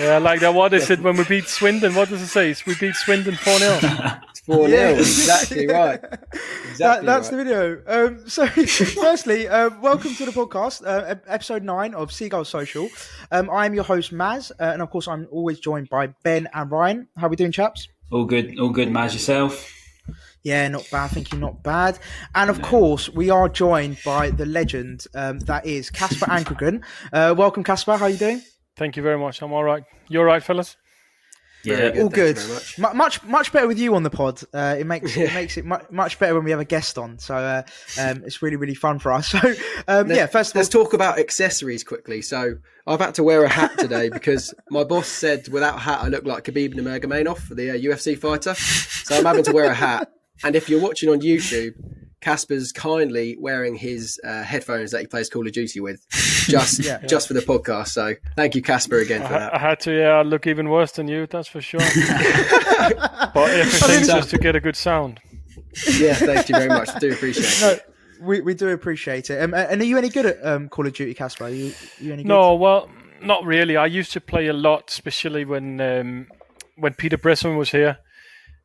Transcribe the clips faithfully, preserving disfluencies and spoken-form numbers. Yeah, I like that. What is it when we beat Swindon? What does it say? We beat Swindon four nil. four nil, yeah. Exactly right. Exactly that, that's right. The video. Um, so, firstly, uh, welcome to the podcast, uh, episode nine of Seagull Social. Um, I'm your host, Maz, uh, and of course, I'm always joined by Ben and Ryan. How are we doing, chaps? All good. All good, Maz. Yourself? Yeah, not bad. Thank you, not bad. And of no. course, we are joined by the legend um, that is Casper Ankergren. Uh, welcome, Casper. How are you doing? Thank you very much. I'm all right. You're right, fellas. Yeah, good. All good. Much. much, much better with you on the pod. Uh, it makes yeah. it makes it mu- much better when we have a guest on. So uh, um, it's really, really fun for us. So um, yeah, first of all, let's talk about accessories quickly. So I've had to wear a hat today because my boss said without a hat I look like Khabib Nurmagomedov, the uh, U F C fighter. So I'm having to wear a hat. And if you're watching on YouTube, Casper's kindly wearing his uh, headphones that he plays Call of Duty with, just yeah, just yeah. for the podcast. So thank you, Casper, again for I, that. I had to yeah, look even worse than you, that's for sure. But everything just to get a good sound. Yeah, thank you very much. I do appreciate no, it. We we do appreciate it. Um, and are you any good at um, Call of Duty, Casper? Are you, are you any good? No, well, not really. I used to play a lot, especially when um, when Peter Brezovan was here.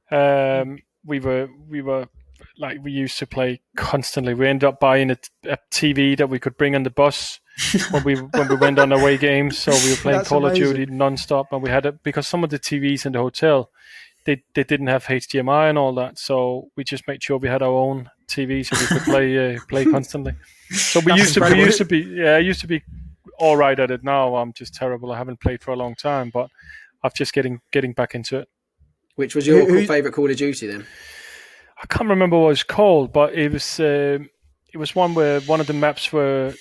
Um, we were we were. Like we used to play constantly. We ended up buying a, a T V that we could bring on the bus when we when we went on away games. So we were playing That's Call amazing. of Duty nonstop, and we had it because some of the T Vs in the hotel they they didn't have H D M I and all that. So we just made sure we had our own T V so we could play uh, play constantly. So we That's used incredible. to we used to be yeah I used to be all right at it. Now I'm just terrible. I haven't played for a long time, but I'm just getting getting back into it. Which was your who, favorite Call of Duty then? I can't remember what it was called, but it was uh, it was one where one of the maps were.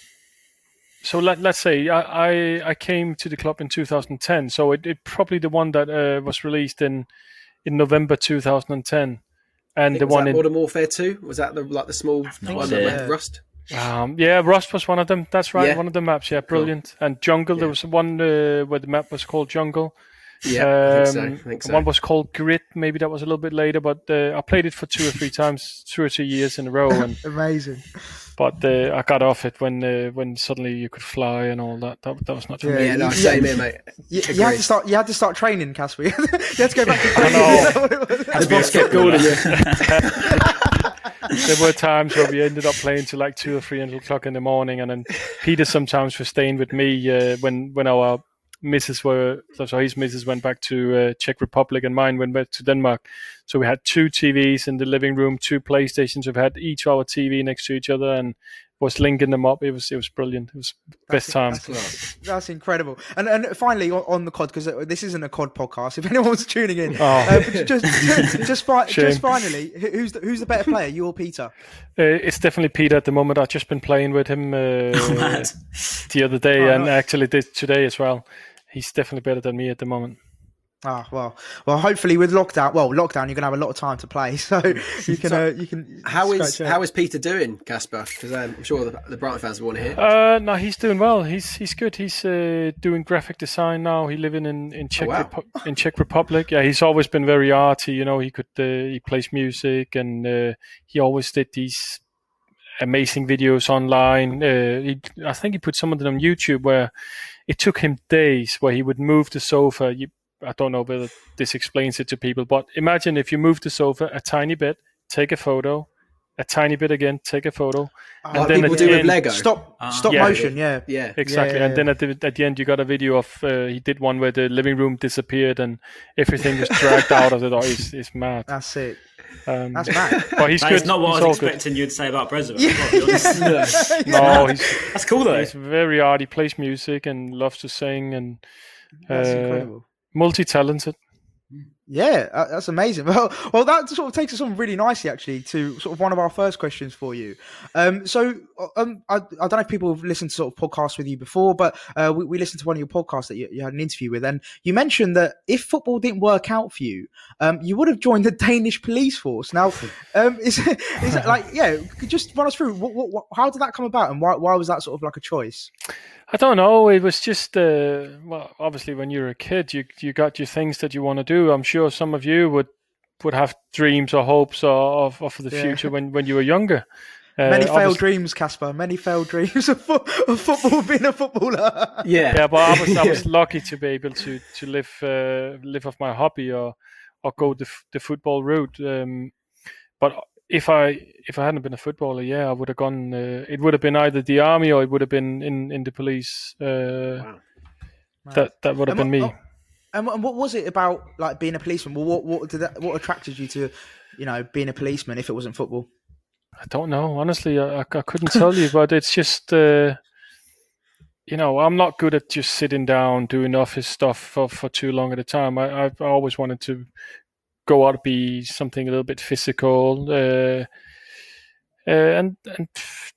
So let let's say I, I, I came to the club in two thousand ten, so it, it probably the one that uh, was released in in November two thousand ten, and the was one that in Modern Warfare two was that the like the small one that yeah. Rust. Um, yeah, Rust was one of them. That's right, yeah. one of the maps. Yeah, brilliant. Cool. And Jungle, yeah. there was one uh, where the map was called Jungle. Yeah, um, I think so. I think so. One was called Grit. Maybe that was a little bit later, but uh, I played it for two or three times, two or three years in a row. And, Amazing. But uh, I got off it when uh, when suddenly you could fly and all that. That, that was not. Yeah, yeah no, same here, mate. You, you had to start. You had to start training, Casper. You had to go back to training. I know. The boss kept calling you. There were times where we ended up playing till like two or three o'clock in the morning, and then Peter sometimes was staying with me uh, when when our. Missus were so his missus went back to uh, Czech Republic and mine went back to Denmark. So we had two T Vs in the living room, two PlayStations. We've had each our T V next to each other and was linking them up. It was it was brilliant. It was the best time. That's, that's incredible. And and finally on, on the C O D, because this isn't a C O D podcast. If anyone's tuning in, oh. uh, just just, just, fi- just finally, who's the, who's the better player, you or Peter? Uh, it's definitely Peter at the moment. I've just been playing with him uh, oh, the other day oh, and nice. actually did today as well. He's definitely better than me at the moment. Ah, oh, well, well. Hopefully, with lockdown, well, lockdown, you're going to have a lot of time to play, so you can, so, uh, you can. How is out. how is Peter doing, Casper? Because um, I'm sure the, the Brighton fans will want to hear. Uh, no, he's doing well. He's he's good. He's uh, doing graphic design now. He's living in in Czech oh, wow. Repu- in Czech Republic. Yeah, he's always been very arty. You know, he could uh, he plays music, and uh, he always did these amazing videos online. Uh, he, I think he put some of them on YouTube where it took him days, where he would move the sofa. You, I don't know whether this explains it to people, but imagine if you move the sofa a tiny bit, take a photo, a tiny bit again, take a photo. Uh, and then people do the with end, Lego. Stop, uh, stop yeah, motion, yeah. Yeah, exactly. Yeah, yeah, and then at the, at the end, you got a video of, uh, he did one where the living room disappeared and everything was dragged out of it. Oh, it's, it's mad. That's it. Um, That's mad. But he's That's good. not what he's I was expecting good. you to say about Brezovan. Yeah, yeah. No, he's, That's cool though. He's very art. He plays music and loves to sing. and. Uh, That's incredible. Multi-talented. Yeah, that's amazing. Well, well, that sort of takes us on really nicely, actually, to sort of one of our first questions for you. Um, so um, I, I don't know if people have listened to sort of podcasts with you before, but uh, we, we listened to one of your podcasts that you, you had an interview with, and you mentioned that if football didn't work out for you, um, you would have joined the Danish police force. Now, um, is, is it like, yeah, just run us through, what, what, what, how did that come about, and why, why was that sort of like a choice? I don't know. It was just, uh, well, obviously when you're a kid, you you got your things that you want to do. I'm sure some of you would would have dreams or hopes or, of, of the yeah. future when, when you were younger. Uh, Many failed obviously... dreams, Casper. Many failed dreams of, fo- of football, being a footballer. Yeah, yeah. But I was, I was lucky to be able to to live uh, live off my hobby or or go the the football route. Um, but If I if I hadn't been a footballer, yeah, I would have gone. Uh, it would have been either the army or it would have been in, in the police. Uh, wow. That right. that would have and been what, me. And what was it about like being a policeman? Well, what what did that, what attracted you to, you know, being a policeman if it wasn't football? I don't know. Honestly, I I couldn't tell you. But it's just, uh, you know, I'm not good at just sitting down doing office stuff for, for too long at a time. I I've always wanted to go out, be something a little bit physical, uh, uh, and and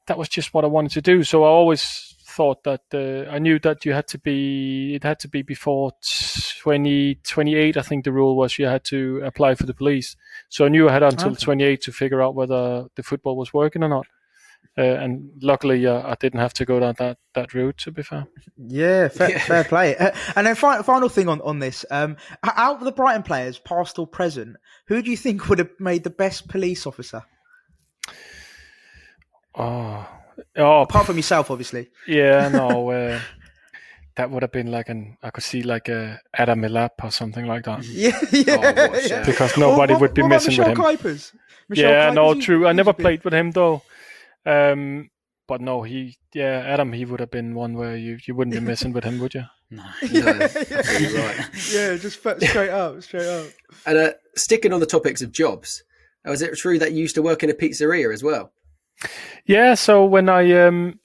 that was just what I wanted to do. So I always thought that uh, I knew that you had to be, it had to be before twenty, twenty-eight, I think the rule was, you had to apply for the police. So I knew I had until okay. twenty-eight to figure out whether the football was working or not. Uh, and luckily, uh, I didn't have to go down that, that route, to be fair. Yeah, fair, yeah. fair play. Uh, and then fi- final thing on, on this. Um, out of the Brighton players, past or present, who do you think would have made the best police officer? Oh, oh Apart from yourself, obviously. Yeah, no. Uh, that would have been like an, I could see like a Adam El-Abd or something like that. Yeah, yeah. Oh, yeah. Because nobody well, what, would be messing with him. Kuipers? Michelle yeah, Kuipers, no, you, true. I never played with him, though. Um, but no, he, yeah, Adam, he would have been one where you, you wouldn't be messing with him, would you? No, yeah, no, yeah. You're right. yeah, just straight up, straight up. And uh, sticking on the topics of jobs, was it true that you used to work in a pizzeria as well? Yeah, so when I, um,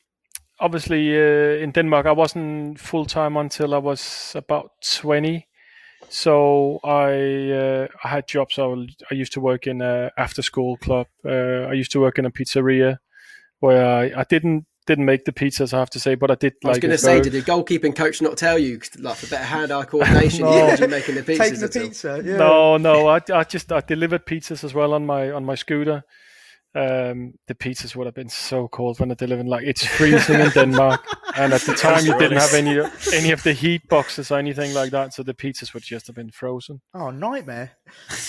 obviously uh, in Denmark, I wasn't full time until I was about twenty. So I uh, I had jobs. I, I used to work in a after school club. Uh, I used to work in a pizzeria. Where I, I didn't didn't make the pizzas, I have to say, but I did. I was like going to say, did the goalkeeping coach not tell you like for better hand-eye coordination? no. yeah. making the pizzas Taking the pizza, yeah. No, no, I, I just I delivered pizzas as well on my on my scooter. Um, the pizzas would have been so cold when I delivered. Like it's freezing in Denmark, and at the time you didn't have any any of the heat boxes or anything like that, so the pizzas would just have been frozen. Oh, nightmare!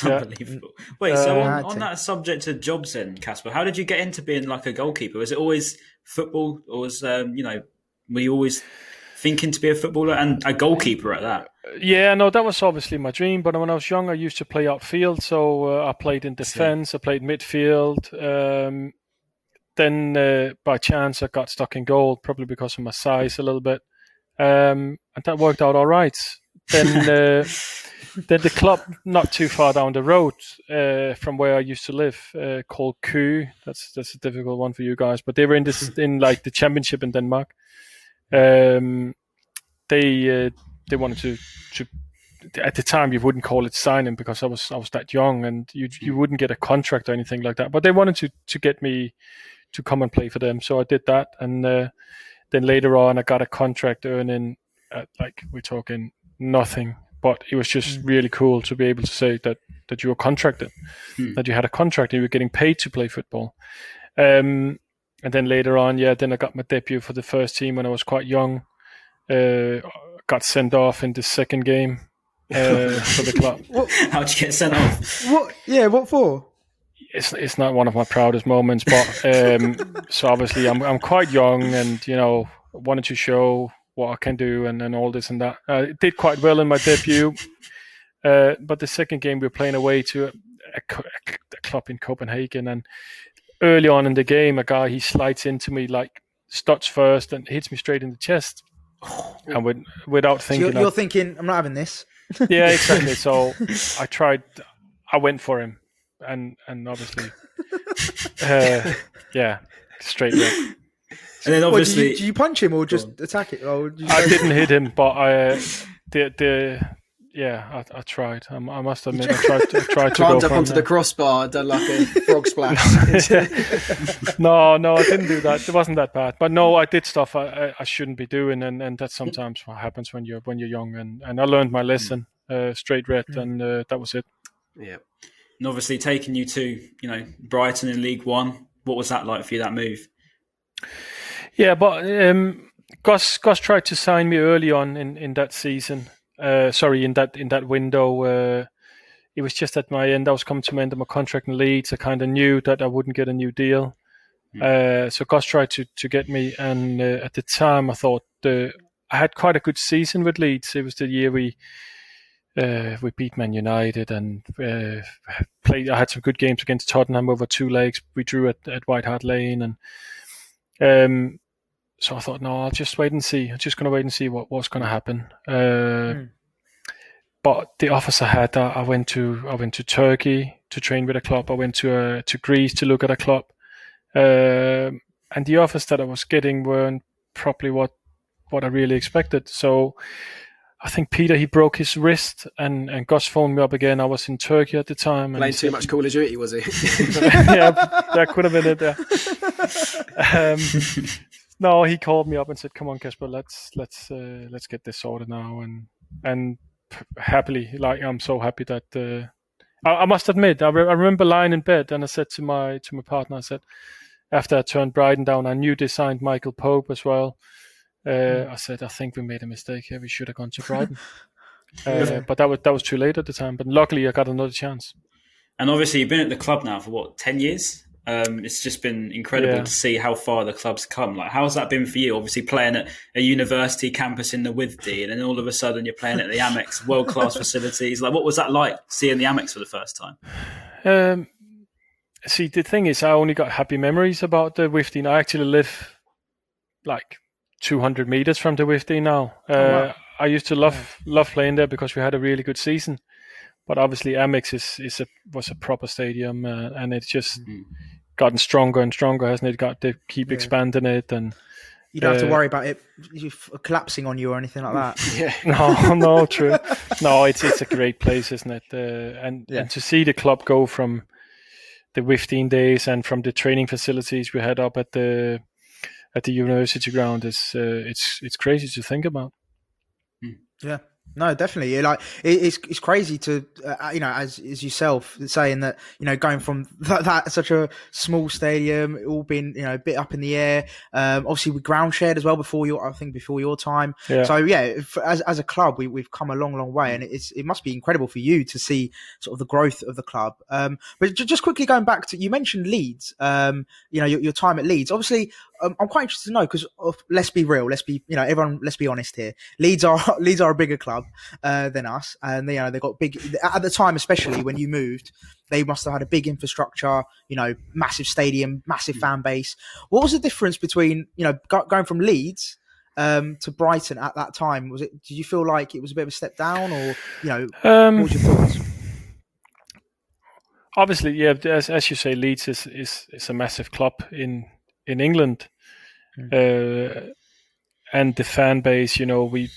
Yeah. Unbelievable. Wait, so uh, on, on that subject of jobs, then Casper, how did you get into being like a goalkeeper? Was it always football, or was um, you know, were you always thinking to be a footballer and a goalkeeper at that? Yeah, no, that was obviously my dream. But when I was young, I used to play outfield. So uh, I played in defence, I played midfield. Um, then uh, by chance, I got stuck in goal, probably because of my size a little bit. Um, and that worked out all right. Then, uh, then the club not too far down the road uh, from where I used to live uh, called Kø. That's that's a difficult one for you guys. But they were in this in like the championship in Denmark. Um, they... Uh, They wanted to, to, at the time you wouldn't call it signing because I was I was that young and you you wouldn't get a contract or anything like that. But they wanted to, to get me to come and play for them, so I did that. And uh, then later on, I got a contract earning at, like we're talking nothing But it was just mm. really cool to be able to say that, that you were contracted, mm. that you had a contract and you were getting paid to play football. Um, and then later on, yeah, then I got my debut for the first team when I was quite young. Uh, got sent off in the second game uh, for the club. How'd you get sent off? What? Yeah, what for? It's it's not one of my proudest moments, but um, so obviously I'm I'm quite young and, you know, wanted to show what I can do and, and all this and that. I uh, did quite well in my debut, uh, but the second game we were playing away to a, a, a club in Copenhagen, and early on in the game, a guy, he slides into me like studs first and hits me straight in the chest. And with, without thinking... So you're, you're thinking, I'm not having this. Yeah, exactly. So I tried, I went for him. And and obviously, uh, yeah, straight up. And then obviously, did you, did you punch him or just attack it? Or did you I didn't hit him, but I, uh, the the yeah, I, I tried. I, I must admit, I tried to, I tried to go up onto there. The crossbar, done like a frog splash. no, no, I didn't do that. It wasn't that bad. But no, I did stuff I, I, I shouldn't be doing, and, and that's sometimes what happens when you're when you're young. And, and I learned my lesson, mm. uh, straight red, mm. and uh, that was it. Yeah. And obviously taking you to, you know, Brighton in League One, what was that like for you, that move? Yeah, but um, Gus Gus tried to sign me early on in, in that season. Uh, sorry, in that in that window. Uh, it was just at my end. I was coming to my end of my contract in Leeds. I kind of knew that I wouldn't get a new deal. Mm. Uh, so Gus tried to, to get me. And uh, at the time, I thought uh, I had quite a good season with Leeds. It was the year we... Uh, we beat Man United and uh, played. I had some good games against Tottenham over two legs. We drew at, at White Hart Lane, and um, so I thought, no, I'll just wait and see. I'm just going to wait and see what, what's going to happen. Uh, mm. But the offers I had, I, I went to I went to Turkey to train with a club. I went to uh, to Greece to look at a club, uh, and the offers that I was getting weren't probably what what I really expected. So. I think Peter, he broke his wrist and, and Gus phoned me up again. I was in Turkey at the time. Playing too much Call of Duty, was he? Yeah, that could have been it there. Um, no, he called me up and said, come on, Casper, let's let's uh, let's get this sorted now. And and happily, like I'm so happy that... Uh, I, I must admit, I, re- I remember lying in bed and I said to my to my partner, I said, after I turned Brighton down, I knew they signed Michael Pope as well. Uh, mm. I said, I think we made a mistake here. We should have gone to Brighton, uh, but that was that was too late at the time. But luckily, I got another chance. And obviously, you've been at the club now for what, ten years? Um, it's just been incredible yeah. to see how far the club's come. Like, how's that been for you? Obviously, playing at a university campus in the Withdean, and then all of a sudden, you're playing at the Amex, world class facilities. Like, what was that like seeing the Amex for the first time? Um, see, the thing is, I only got happy memories about the Withdean. I actually live like. two hundred meters from the Withdean now. Uh, oh, wow. I used to love yeah. love playing there because we had a really good season, but obviously Amex is, is a was a proper stadium, uh, and it's just mm. gotten stronger and stronger, hasn't it? Got to keep yeah. expanding it, and you don't uh, have to worry about it collapsing on you or anything like that. Yeah. no, no, true. No, it's it's a great place, isn't it? Uh, and yeah. and to see the club go from the Withdean days and from the training facilities we had up at the. At the university ground, it's uh, it's it's crazy to think about. Yeah, no, definitely. Like it, it's it's crazy to uh, you know, as as yourself saying that, you know, going from that, that such a small stadium, it all being, you know, a bit up in the air. Um, obviously we ground shared as well before your I think before your time. Yeah. So yeah, for, as as a club, we we've come a long long way, and it's it must be incredible for you to see sort of the growth of the club. Um, but just quickly going back to, you mentioned Leeds. Um, you know, your, your time at Leeds, obviously. I'm quite interested to know because let's be real, let's be you know everyone, let's be honest here. Leeds are Leeds are a bigger club uh, than us, and they, you know, they got big at the time, especially when you moved. They must have had a big infrastructure, you know, massive stadium, massive fan base. What was the difference between, you know, going from Leeds um, to Brighton at that time? Was it? Did you feel like it was a bit of a step down, or you know, um, what was your thoughts? Obviously, yeah. As, as you say, Leeds is, is is a massive club in. in England, mm. uh, and the fan base, you know, we,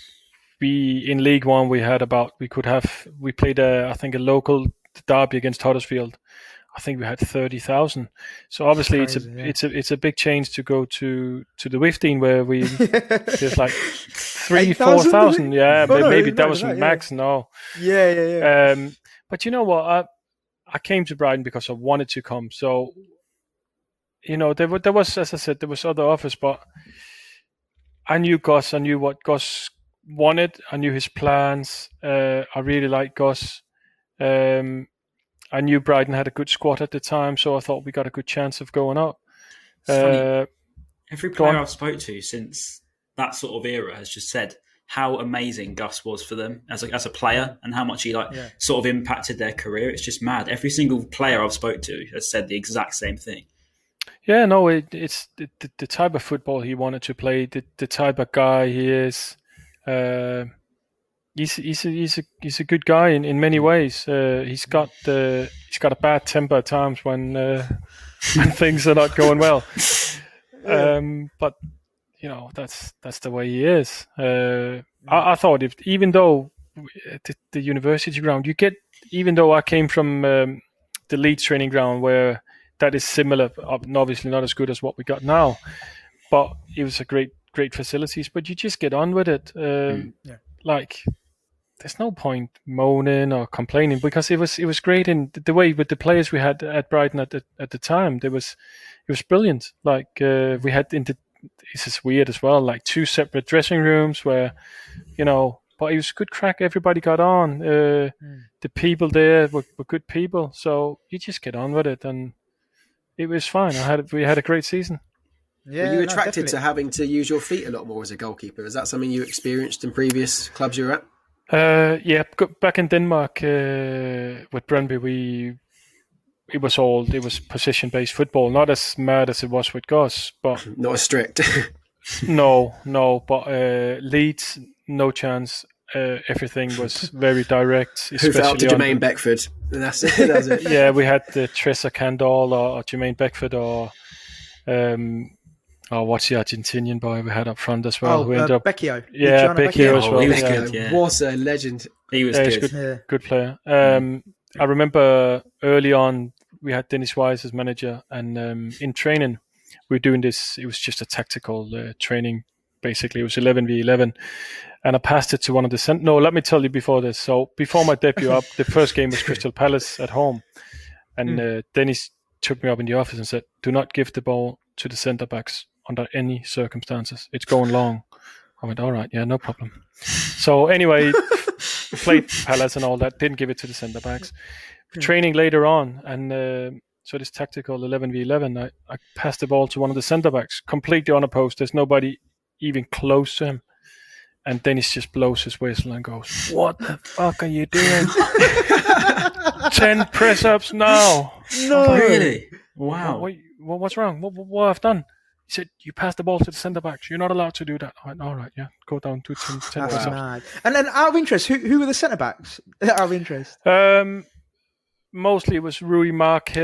we in League One, we had about, we could have, we played a, I think a local derby against Huddersfield. I think we had thirty thousand. So obviously it's, crazy, it's a yeah. it's a it's a big change to go to, to the Withdean where we there's like three four thousand. Yeah, no, maybe no, that no, was that, max. Yeah. No. Yeah, yeah, yeah. Um, but you know what? I I came to Brighton because I wanted to come. So you know there there was, as I said, there was other offers, but I knew Gus. I knew what Gus wanted. I knew his plans. Uh, I really liked Gus. Um, I knew Brighton had a good squad at the time, so I thought we got a good chance of going up. Uh, Every player I've spoke to since that sort of era has just said how amazing Gus was for them as a, as a player and how much he like yeah. sort of impacted their career. It's just mad. Every single player I've spoke to has said the exact same thing. Yeah, no, it, it's the, the type of football he wanted to play, the, the type of guy he is. Uh, he's he's a, he's a he's a good guy in, in many ways. Uh, he's got uh, he's got a bad temper at times when uh, when things are not going well. Um, but you know that's that's the way he is. Uh, I, I thought if even though the, the university ground, you get even though I came from um, the Leeds training ground where that is similar, obviously not as good as what we got now, but it was a great. great facilities, but you just get on with it. Um, mm, yeah. Like, there's no point moaning or complaining because it was it was great in the way with the players we had at Brighton at the at the time. There was it was brilliant. Like uh, we had in the this is weird as well. Like two separate dressing rooms where, you know, but it was good crack. Everybody got on. Uh, mm. The people there were, were good people, so you just get on with it, and it was fine. I had we had a great season. Yeah, were you attracted no, to having to use your feet a lot more as a goalkeeper? Is that something you experienced in previous clubs you were at? Uh, yeah, back in Denmark uh, with Brøndby, we it was all it was position-based football, not as mad as it was with Gus, but not as strict. no, no, but uh, Leeds, no chance. Uh, everything was very direct. Who fell to Jermaine on, Beckford? That's it. That's it. Yeah, we had the Tressa Kandal or, or Jermaine Beckford or. Um, Oh, what's the Argentinian boy we had up front as well? Oh, who uh, ended up, Becchio. Yeah, Becchio, Becchio as well. Oh, Becchio, yeah. What a legend. He was yeah, good. Good, yeah. good player. Um, yeah. I remember early on, we had Dennis Wise as manager, and um, in training, we were doing this. It was just a tactical uh, training, basically. It was eleven v eleven, and I passed it to one of the... Cent- no, let me tell you before this. So before my debut up, the first game was Crystal Palace at home, and mm. uh, Dennis took me up in the office and said, do not give the ball to the centre-backs. Under any circumstances, it's going long. I went, all right, yeah, no problem. So anyway, played Palace and all that. Didn't give it to the centre backs. Yeah. Training later on, and uh, so this tactical eleven v eleven, I I passed the ball to one of the centre backs, completely on a post. There's nobody even close to him, and Dennis just blows his whistle and goes, "What the fuck are you doing? Ten press ups now? No, really? Wow. What, what, what's wrong? What what I've done?" He said, you pass the ball to the centre-backs. You're not allowed to do that. I went, all right, yeah. Go down to ten percent. That's mad. And then out of interest, who who were the centre-backs? Out of interest. Um, mostly it was Rui Marques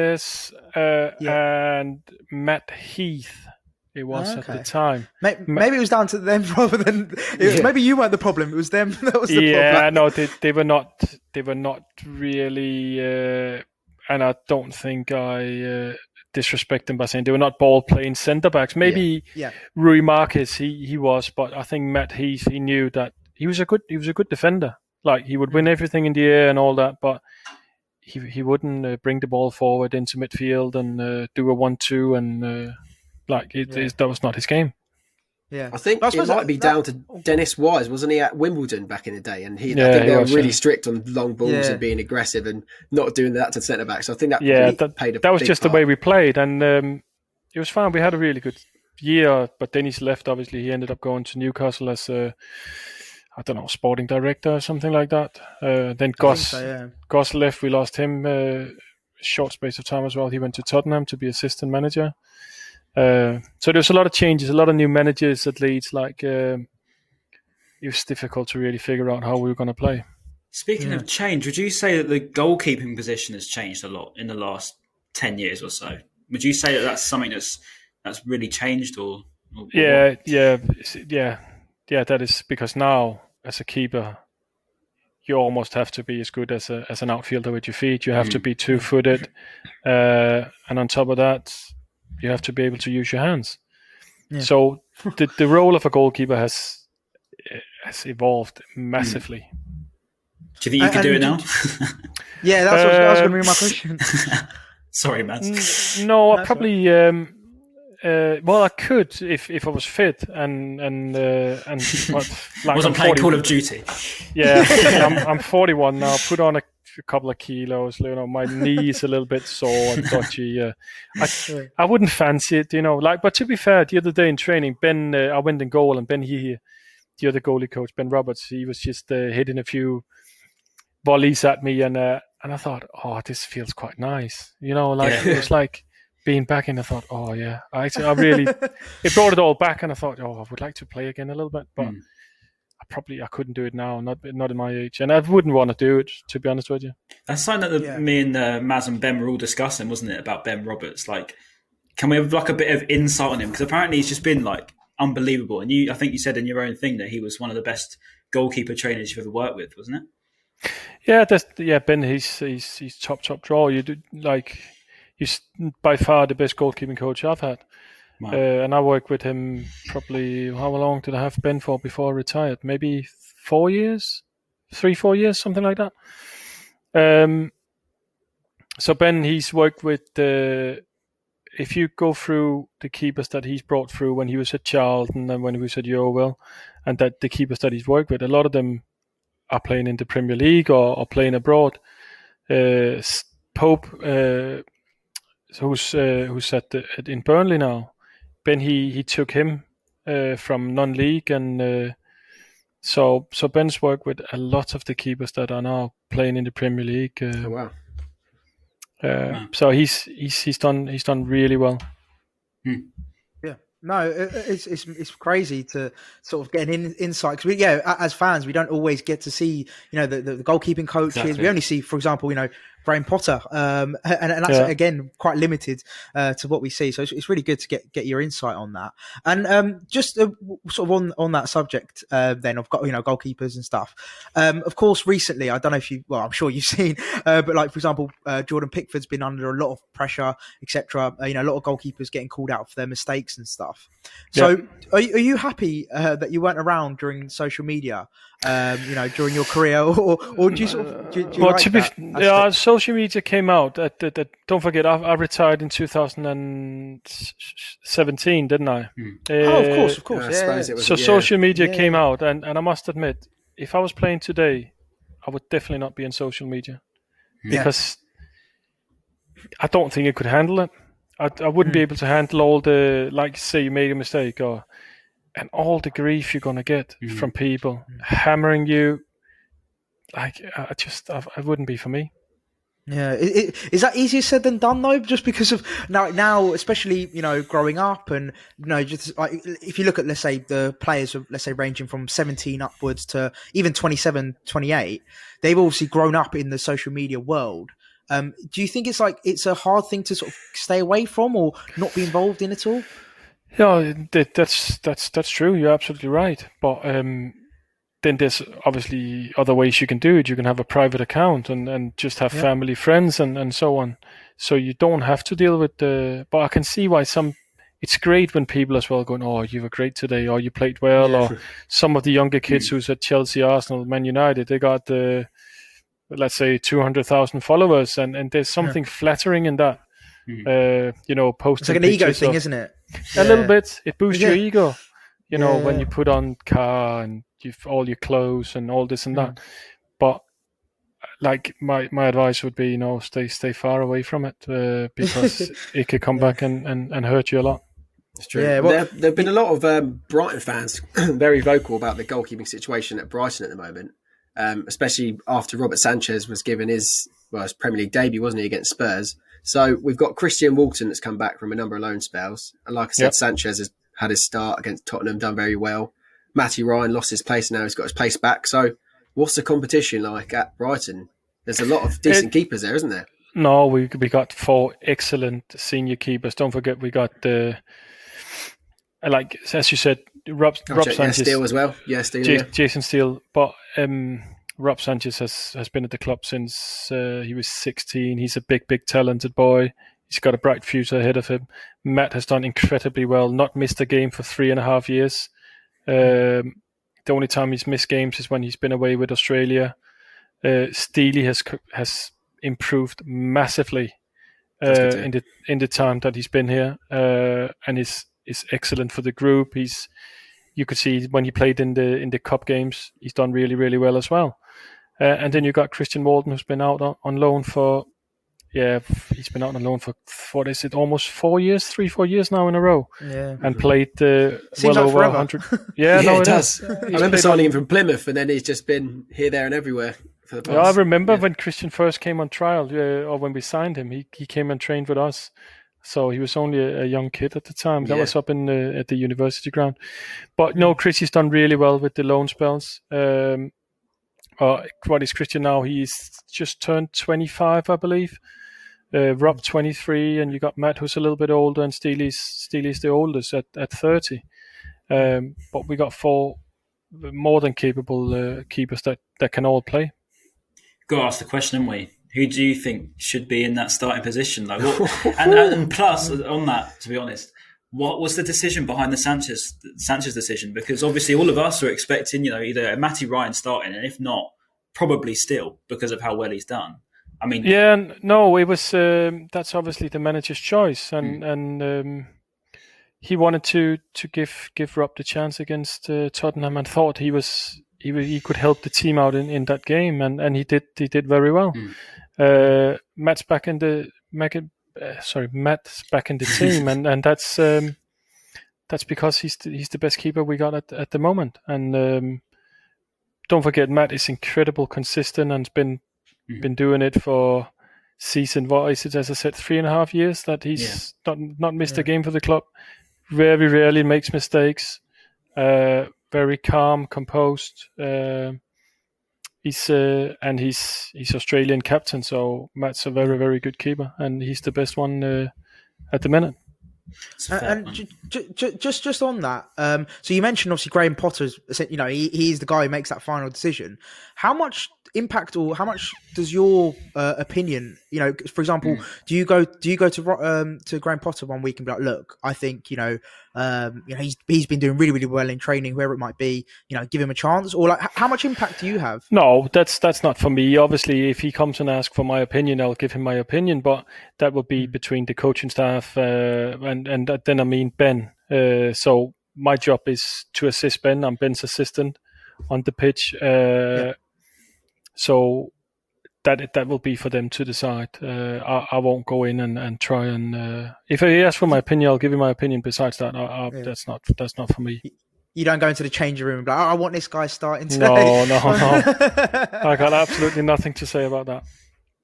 uh, yeah. and Matt Heath. It was oh, okay. at the time. Maybe, maybe it was down to them rather than... It was, yeah. Maybe you weren't the problem. It was them that was the yeah, problem. Yeah, no, they, they, were not, they were not really... Uh, and I don't think I... Uh, disrespect them by saying they were not ball playing centre backs. Maybe yeah. Yeah. Rui Marques he he was, but I think Matt Heath he knew that he was a good he was a good defender. Like he would win everything in the air and all that, but he he wouldn't uh, bring the ball forward into midfield and uh, do a one-two and uh, like it, yeah. it, that was not his game. Yeah, I think I it might that, be down that, to Dennis Wise, wasn't he at Wimbledon back in the day? And he, yeah, I think they were really yeah. strict on long balls yeah. and being aggressive and not doing that to centre back. So I think that yeah, that, paid a that was just part. The way we played, and um, it was fine. We had a really good year, but Dennis left. Obviously, he ended up going to Newcastle as a, I don't know, sporting director or something like that. Uh, then Goss so, yeah. Goss left. We lost him a uh, short space of time as well. He went to Tottenham to be assistant manager. Uh, so there was a lot of changes, a lot of new managers at Leeds. Like um, it was difficult to really figure out how we were going to play. Speaking yeah. of change, would you say that the goalkeeping position has changed a lot in the last ten years or so? Would you say that that's something that's that's really changed, or, or yeah, what? yeah, yeah, yeah? That is because now as a keeper, you almost have to be as good as a as an outfielder with your feet. You have mm. to be two-footed. Uh, and on top of that, you have to be able to use your hands. Yeah. So the, the role of a goalkeeper has has evolved massively. Do you think you I, could I, do I, it now? Yeah, that's uh, that was going to be my question. Sorry, Matt. N- no, I probably... Um, uh, well, I could if, if I was fit and... and, uh, and what, like wasn't I'm playing forty, Call of Duty. Yeah, I'm, I'm forty-one now. Put on a a couple of kilos, you know, my knee's a little bit sore and dodgy. Uh, I, I wouldn't fancy it, you know, like, but to be fair, the other day in training, Ben, uh, I went in goal and Ben Hyypiä, the other goalie coach, Ben Roberts, he was just uh, hitting a few volleys at me and uh, and I thought, oh, this feels quite nice. You know, like, yeah. It was like being back in, I thought, oh, yeah. I, I really, it brought it all back and I thought, oh, I would like to play again a little bit, but mm. Probably I couldn't do it now, not not in my age, and I wouldn't want to do it, to be honest with you. That's something that the, yeah. me and uh, Maz and Ben were all discussing, wasn't it, about Ben Roberts? Like, can we have like a bit of insight on him? Because apparently he's just been like unbelievable. And you, I think you said in your own thing that he was one of the best goalkeeper trainers you've ever worked with, wasn't it? Yeah, that's, yeah. Ben, he's he's he's top top draw. You do like he's by far the best goalkeeping coach I've had. Wow. Uh, and I worked with him probably, how long did I have Ben for before I retired? Maybe four years, three, four years, something like that. Um, so Ben, he's worked with, uh, if you go through the keepers that he's brought through when he was at Charlton and when he was at Yeovil, and that the keepers that he's worked with, a lot of them are playing in the Premier League or, or playing abroad. Uh, Pope, uh, who's uh, who's at, the, at in Burnley now. Ben, he, he took him uh, from non-league, and uh, so so Ben's worked with a lot of the keepers that are now playing in the Premier League. Uh, oh, wow! Uh, wow. So he's he's he's done he's done really well. Hmm. Yeah, no, it, it's it's it's crazy to sort of get an in, insight because yeah, as fans we don't always get to see, you know, the the, the goalkeeping coaches. Exactly. We only see, for example, you know, Graham Potter, um, and, and that's yeah. again quite limited uh, to what we see. So it's, it's really good to get, get your insight on that. And um, just uh, sort of on, on that subject, uh, then I've got, you know, goalkeepers and stuff. Um, of course, recently, I don't know if you, well, I'm sure you've seen, uh, but like for example, uh, Jordan Pickford's been under a lot of pressure, et cetera. Uh, you know, a lot of goalkeepers getting called out for their mistakes and stuff. So yeah. are, you, are you happy uh, that you weren't around during social media? Um, you know, during your career, or or do you sort of? Do, do you well, like to be, yeah, it? Social media came out. That, that, that, don't forget, I, I retired in two thousand seventeen, didn't I? Hmm. Uh, oh, of course, of course. Yeah, yeah. I it was, so yeah. social media yeah. came out, and, and I must admit, if I was playing today, I would definitely not be in social media yeah. because I don't think I could handle it. I I wouldn't hmm. be able to handle all the, like, say you made a mistake or. And all the grief you're going to get mm. from people mm. hammering you, like, I just, I, it wouldn't be for me. Yeah. It, it, is that easier said than done, though? Just because of now, now, especially, you know, growing up and, you know, just like if you look at, let's say, the players, let's say, ranging from seventeen upwards to even twenty-seven, twenty-eight, they've obviously grown up in the social media world. Um, do you think it's like, it's a hard thing to sort of stay away from or not be involved in at all? Yeah, that's that's that's true. You're absolutely right. But um, then there's obviously other ways you can do it. You can have a private account and, and just have yeah. family, friends, and, and so on. So you don't have to deal with the. But I can see why some. It's great when people as well going, "Oh, you were great today," or "You played well," or some of the younger kids mm. who's at Chelsea, Arsenal, Man United, they got the, uh, let's say, two hundred thousand followers, and, and there's something yeah. flattering in that. Mm. Uh, you know, posting. It's like an ego thing, of, isn't it? Yeah. A little bit. It boosts yeah. your ego, you know, yeah. when you put on car and you've all your clothes and all this and mm. that. But like my, my advice would be, you know, stay stay far away from it uh, because it could come yeah. back and, and, and hurt you a lot. It's true. Yeah, well, there there've been a lot of um, Brighton fans very vocal about the goalkeeping situation at Brighton at the moment, um, especially after Robert Sanchez was given his well his Premier League debut, wasn't he, against Spurs? So we've got Christian Walton that's come back from a number of loan spells. And like I said, yep. Sanchez has had his start against Tottenham, done very well. Matty Ryan lost his place, now he's got his place back. So what's the competition like at Brighton? There's a lot of decent it, keepers there, isn't there? No, we we got four excellent senior keepers. Don't forget we got, uh, like as you said, Rob, oh, Rob Sanchez. Yeah, Steele as well. Yeah, Steele. J- yeah. Jason Steele. But um, Rob Sanchez has, has been at the club since uh, he was sixteen. He's a big, big talented boy. He's got a bright future ahead of him. Matt has done incredibly well, not missed a game for three and a half years. Um, the only time he's missed games is when he's been away with Australia. Uh, Steely has has improved massively uh, in the in the time that he's been here, uh, and is is excellent for the group. He's you could see when he played in the in the cup games, he's done really really well as well. Uh, and then you got Christian Walton, who's been out on, on loan for yeah he's been out on loan for what is it almost four years, three four years now in a row, yeah, and played uh, well like over a hundred. Yeah, yeah, no, it, it does. I remember signing him from Plymouth, and then he's just been here, there, and everywhere. Yeah, I remember yeah. when Christian first came on trial, uh, or when we signed him, he, he came and trained with us. So he was only a, a young kid at the time. That yeah. was up in uh, at the university ground. But no, Chrissy's done really well with the loan spells. Um, uh, what is Christian now? He's just turned twenty-five, I believe. Uh, Rob twenty-three, and you got Matt, who's a little bit older, and Steely's Steely's the oldest at at thirty. Um, but we got four more than capable uh, keepers that, that can all play. Got to ask the question, haven't we? Who do you think should be in that starting position? Like, what, and, and plus, on that, to be honest, what was the decision behind the Sanchez Sanchez decision? Because obviously, all of us are expecting, you know, either Matty Ryan starting, and if not, probably still because of how well he's done. I mean, yeah, no, it was um, that's obviously the manager's choice, and mm. and um, he wanted to to give give Rob the chance against uh, Tottenham, and thought he was. He, he could help the team out in, in that game, and, and he did he did very well. Mm. Uh, Matt's back in the Mac, uh, sorry Matt's back in the team, and and that's um, that's because he's the, he's the best keeper we got at at the moment. And um, don't forget, Matt is incredible, consistent, and's been mm. been doing it for season. What is it? As I said, three and a half years that he's yeah. not not missed yeah. a game for the club. Very rarely makes mistakes. Uh, Very calm, composed. Uh, he's uh, and he's he's Australian captain, so Matt's a very very good keeper, and he's the best one uh, at the minute. And, and j- j- just just on that, um, so you mentioned obviously Graham Potter. You know, he he's the guy who makes that final decision. How much impact or how much does your uh, opinion? You know, for example, mm. do you go do you go to um, to Graham Potter one week and be like, look, I think you know. Um, you know, he's he's been doing really really well in training, whoever it might be. You know, give him a chance, or like, h- how much impact do you have? No, that's that's not for me. Obviously, if he comes and asks for my opinion, I'll give him my opinion, but that will be between the coaching staff uh, and and then I mean Ben. Uh, so my job is to assist Ben. I'm Ben's assistant on the pitch. Uh, yeah. So that that will be for them to decide. Uh, I, I won't go in and, and try and uh, if he asks for my opinion, I'll give him my opinion. Besides that, I, I, yeah. that's not that's not for me. You don't go into the changing room and be like, oh, I want this guy starting today. No, no, no. I got absolutely nothing to say about that.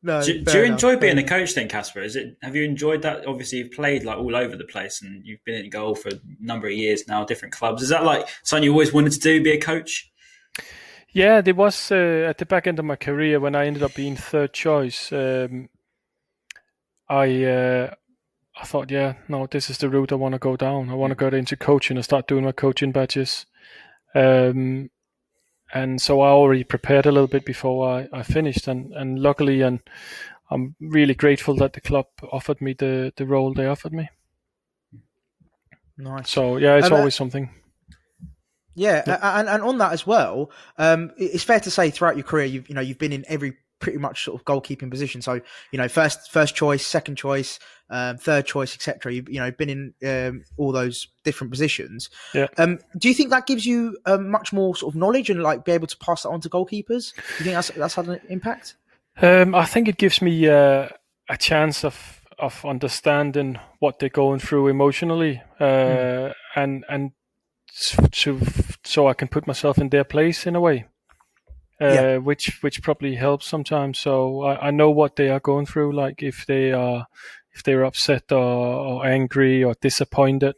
No. Do, do you enough. enjoy being a coach then, Casper? Is it? Have you enjoyed that? Obviously, you've played like all over the place, and you've been in goal for a number of years now, different clubs. Is that like something you always wanted to do? Be a coach? Yeah, there was uh, at the back end of my career when I ended up being third choice. Um, I uh, I thought, yeah, no, this is the route I want to go down. I want to go into coaching and start doing my coaching badges. Um, and so I already prepared a little bit before I, I finished, and, and luckily, and I'm really grateful that the club offered me the, the role they offered me. Nice. So yeah, it's and always that- something. Yeah, and, and on that as well, um, it's fair to say throughout your career, you've you know you've been in every pretty much sort of goalkeeping position. So you know, first first choice, second choice, um, third choice, et cetera. You've you know been in um, all those different positions. Yeah. Um, do you think that gives you um, much more sort of knowledge and like be able to pass that on to goalkeepers? Do you think that's that's had an impact? Um, I think it gives me uh, a chance of of understanding what they're going through emotionally, uh, mm. and and. So, so I can put myself in their place in a way, uh, yeah. which which probably helps sometimes. So I, I know what they are going through. Like if they are if they're upset or, or angry or disappointed,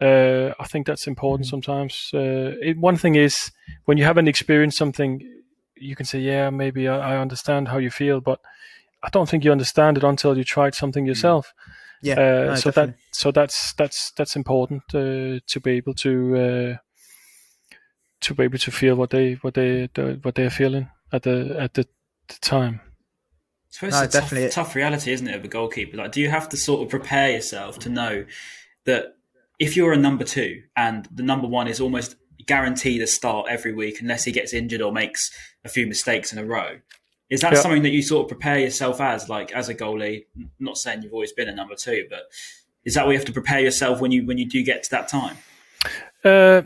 uh, I think that's important mm-hmm. sometimes. Uh, it, one thing is when you haven't experienced something, you can say, "Yeah, maybe I, I understand how you feel," but I don't think you understand it until you tried something yourself. Mm-hmm. Yeah, uh, no, so definitely. that so that's that's that's important uh, to be able to uh, to be able to feel what they what they what they're feeling. at the at the, the time. I suppose no, it's a definitely. Tough, tough reality, isn't it, of a goalkeeper? Like, do you have to sort of prepare yourself to know that if you're a number two and the number one is almost guaranteed a start every week unless he gets injured or makes a few mistakes in a row? Is that yep. something that you sort of prepare yourself as, like, as a goalie? I'm not saying you've always been a number two, but is that what you have to prepare yourself when you when you do get to that time? Uh,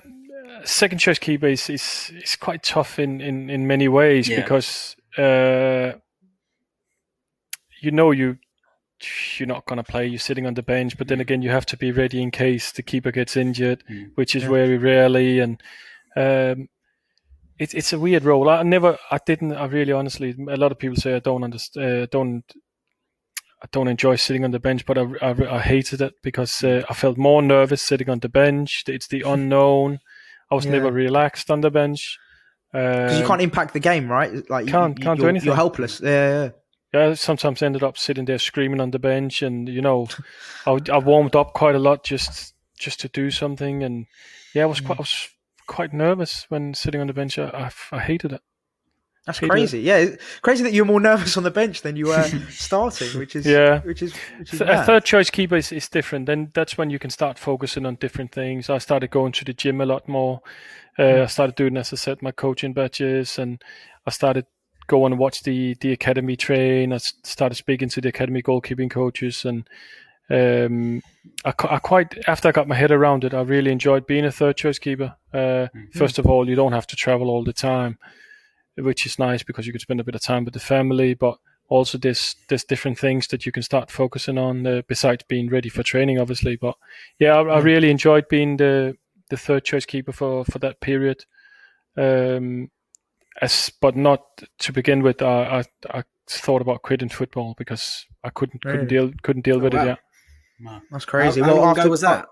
second choice keeper is, is is quite tough in in, in many ways yeah. because uh, you know you you're not going to play. You're sitting on the bench, but then again you have to be ready in case the keeper gets injured, mm. which is yeah. very rarely. And um, it's it's a weird role. I never, I didn't, I really, honestly. A lot of people say I don't understand, uh, don't. I don't enjoy sitting on the bench, but I, I, I hated it because uh, I felt more nervous sitting on the bench. It's the unknown. I was yeah. never relaxed on the bench. Because um, you can't impact the game, right? Like can't, you, can't do anything. You're helpless. Yeah, yeah, yeah. I sometimes ended up sitting there screaming on the bench, and, you know, I, I warmed up quite a lot just just to do something. And, yeah, I was quite, I was quite nervous when sitting on the bench. I, I, I hated it. That's crazy, yeah. It's crazy that you're more nervous on the bench than you were starting, which is yeah. which is, which is a third choice keeper is, is different. Then that's when you can start focusing on different things. I started going to the gym a lot more. Uh, mm. I started doing, as I said, my coaching badges, and I started going and watch the the academy train. I started speaking to the academy goalkeeping coaches, and um, I, I quite after I got my head around it, I really enjoyed being a third choice keeper. Uh, mm-hmm. First of all, you don't have to travel all the time, which is nice because you could spend a bit of time with the family, but also there's, there's different things that you can start focusing on uh, besides being ready for training, obviously. But yeah, I, I really enjoyed being the, the third choice keeper for, for that period. Um, as but not to begin with, I, I I thought about quitting football because I couldn't really? couldn't deal couldn't deal oh, with wow. it. Yeah, wow. That's crazy. How, well, how long after ago was that?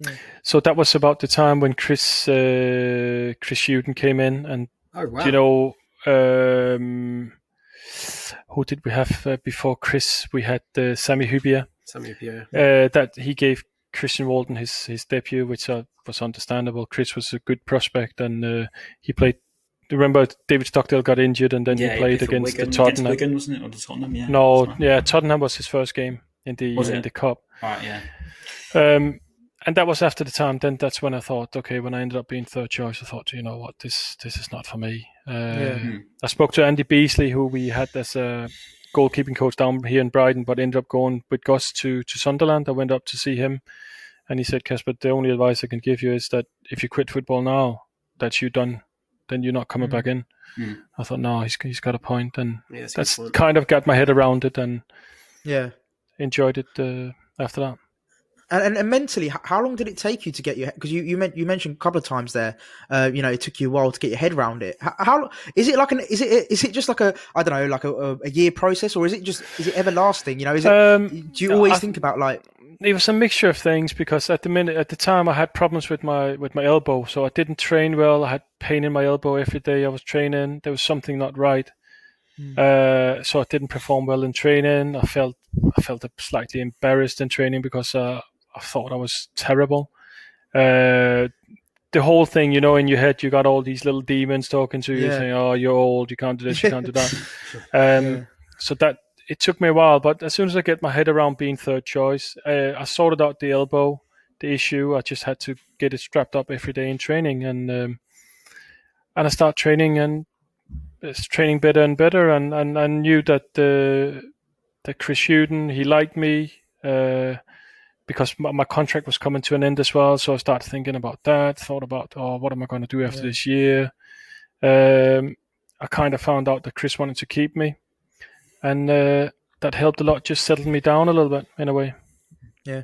that? Yeah. So that was about the time when Chris uh, Chris Hughton came in and. Oh, wow. Do you know, um, who did we have uh, before Chris? We had uh, Sammy Hyypiä. Sammy Hyypiä. Uh, that he gave Christian Walton his, his debut, which uh, was understandable. Chris was a good prospect, and uh, he played. Remember, David Stockdale got injured, and then yeah, he played he against Wigan, the Tottenham. Against Wigan, wasn't it? Or the Tottenham? Yeah. No, Sorry. yeah, Tottenham was his first game in the was in it? the cup. Right, yeah. Um, And that was after the time. Then that's when I thought, okay, when I ended up being third choice, I thought, you know what, this this is not for me. Um, yeah. I spoke to Andy Beasley, who we had as a goalkeeping coach down here in Brighton, but ended up going with Gus to, to Sunderland. I went up to see him, and he said, Casper, the only advice I can give you is that if you quit football now, that's you done. Then you're not coming mm-hmm. back in. Mm-hmm. I thought, no, he's he's got a point. And yeah, that's, that's point. kind of got my head around it and yeah, enjoyed it uh, after that. And, and mentally, how long did it take you to get your? Because you you, meant, you mentioned a couple of times there, uh, you know, it took you a while to get your head around it. How, how is it like an? Is it is it just like a? I don't know, like a, a year process, or is it just is it everlasting? You know, is it? Um, do you always I, think about like? It was a mixture of things because at the minute at the time I had problems with my with my elbow, so I didn't train well. I had pain in my elbow every day I was training. There was something not right. Uh, so I didn't perform well in training. I felt I felt slightly embarrassed in training because. Uh, I thought I was terrible. Uh, the whole thing, you know, in your head, you got all these little demons talking to you, yeah. saying, oh, you're old, you can't do this, you can't do that. Um, yeah. So that it took me a while, but as soon as I get my head around being third choice, uh, I sorted out the elbow, the issue. I just had to get it strapped up every day in training. And um, and I start training, and it's training better and better. And, and I knew that, uh, that Chris Hughton, he liked me. Uh, because my contract was coming to an end as well. So I started thinking about that, thought about, oh, what am I going to do after yeah. this year? Um, I kind of found out that Chris wanted to keep me. And uh, that helped a lot, just settled me down a little bit in a way. Yeah.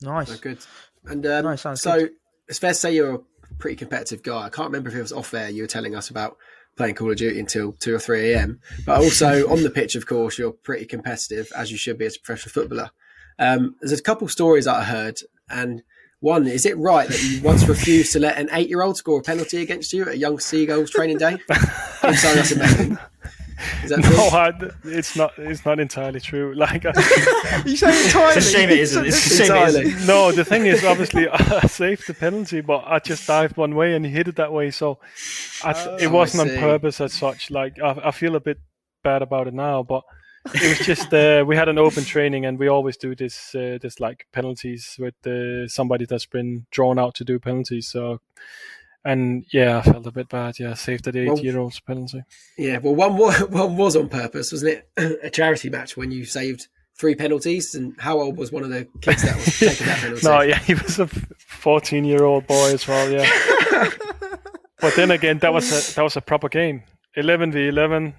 Nice. That's good. And um, nice, so good. It's fair to say you're a pretty competitive guy. I can't remember if it was off air you were telling us about playing Call of Duty until two or three a.m. But also on the pitch, of course, you're pretty competitive, as you should be as a professional footballer. Um, there's a couple of stories that I heard, and one, is it right that you once refused to let an eight-year-old score a penalty against you at a young seagull's training day? I'm sorry, that's amazing. Is that no, I, it's not. It's not entirely true. Like I, you say entirely. It's a shame it isn't. It's a shame entirely. It isn't. No, the thing is, obviously, I saved the penalty, but I just dived one way and he hit it that way. So I, oh, it wasn't on purpose as such. Like I, I feel a bit bad about it now, but it was just uh, we had an open training, and we always do this, uh, this like penalties with uh, somebody that's been drawn out to do penalties. So. And yeah, I felt a bit bad. Yeah, saved at eight-year-old's well, penalty. Yeah, well, one was, one was on purpose, wasn't it? A charity match when you saved three penalties. And how old was one of the kids that was taking that penalty? No, yeah, he was a fourteen-year-old boy as well. Yeah, but then again, that was a, that was a proper game, eleven v eleven,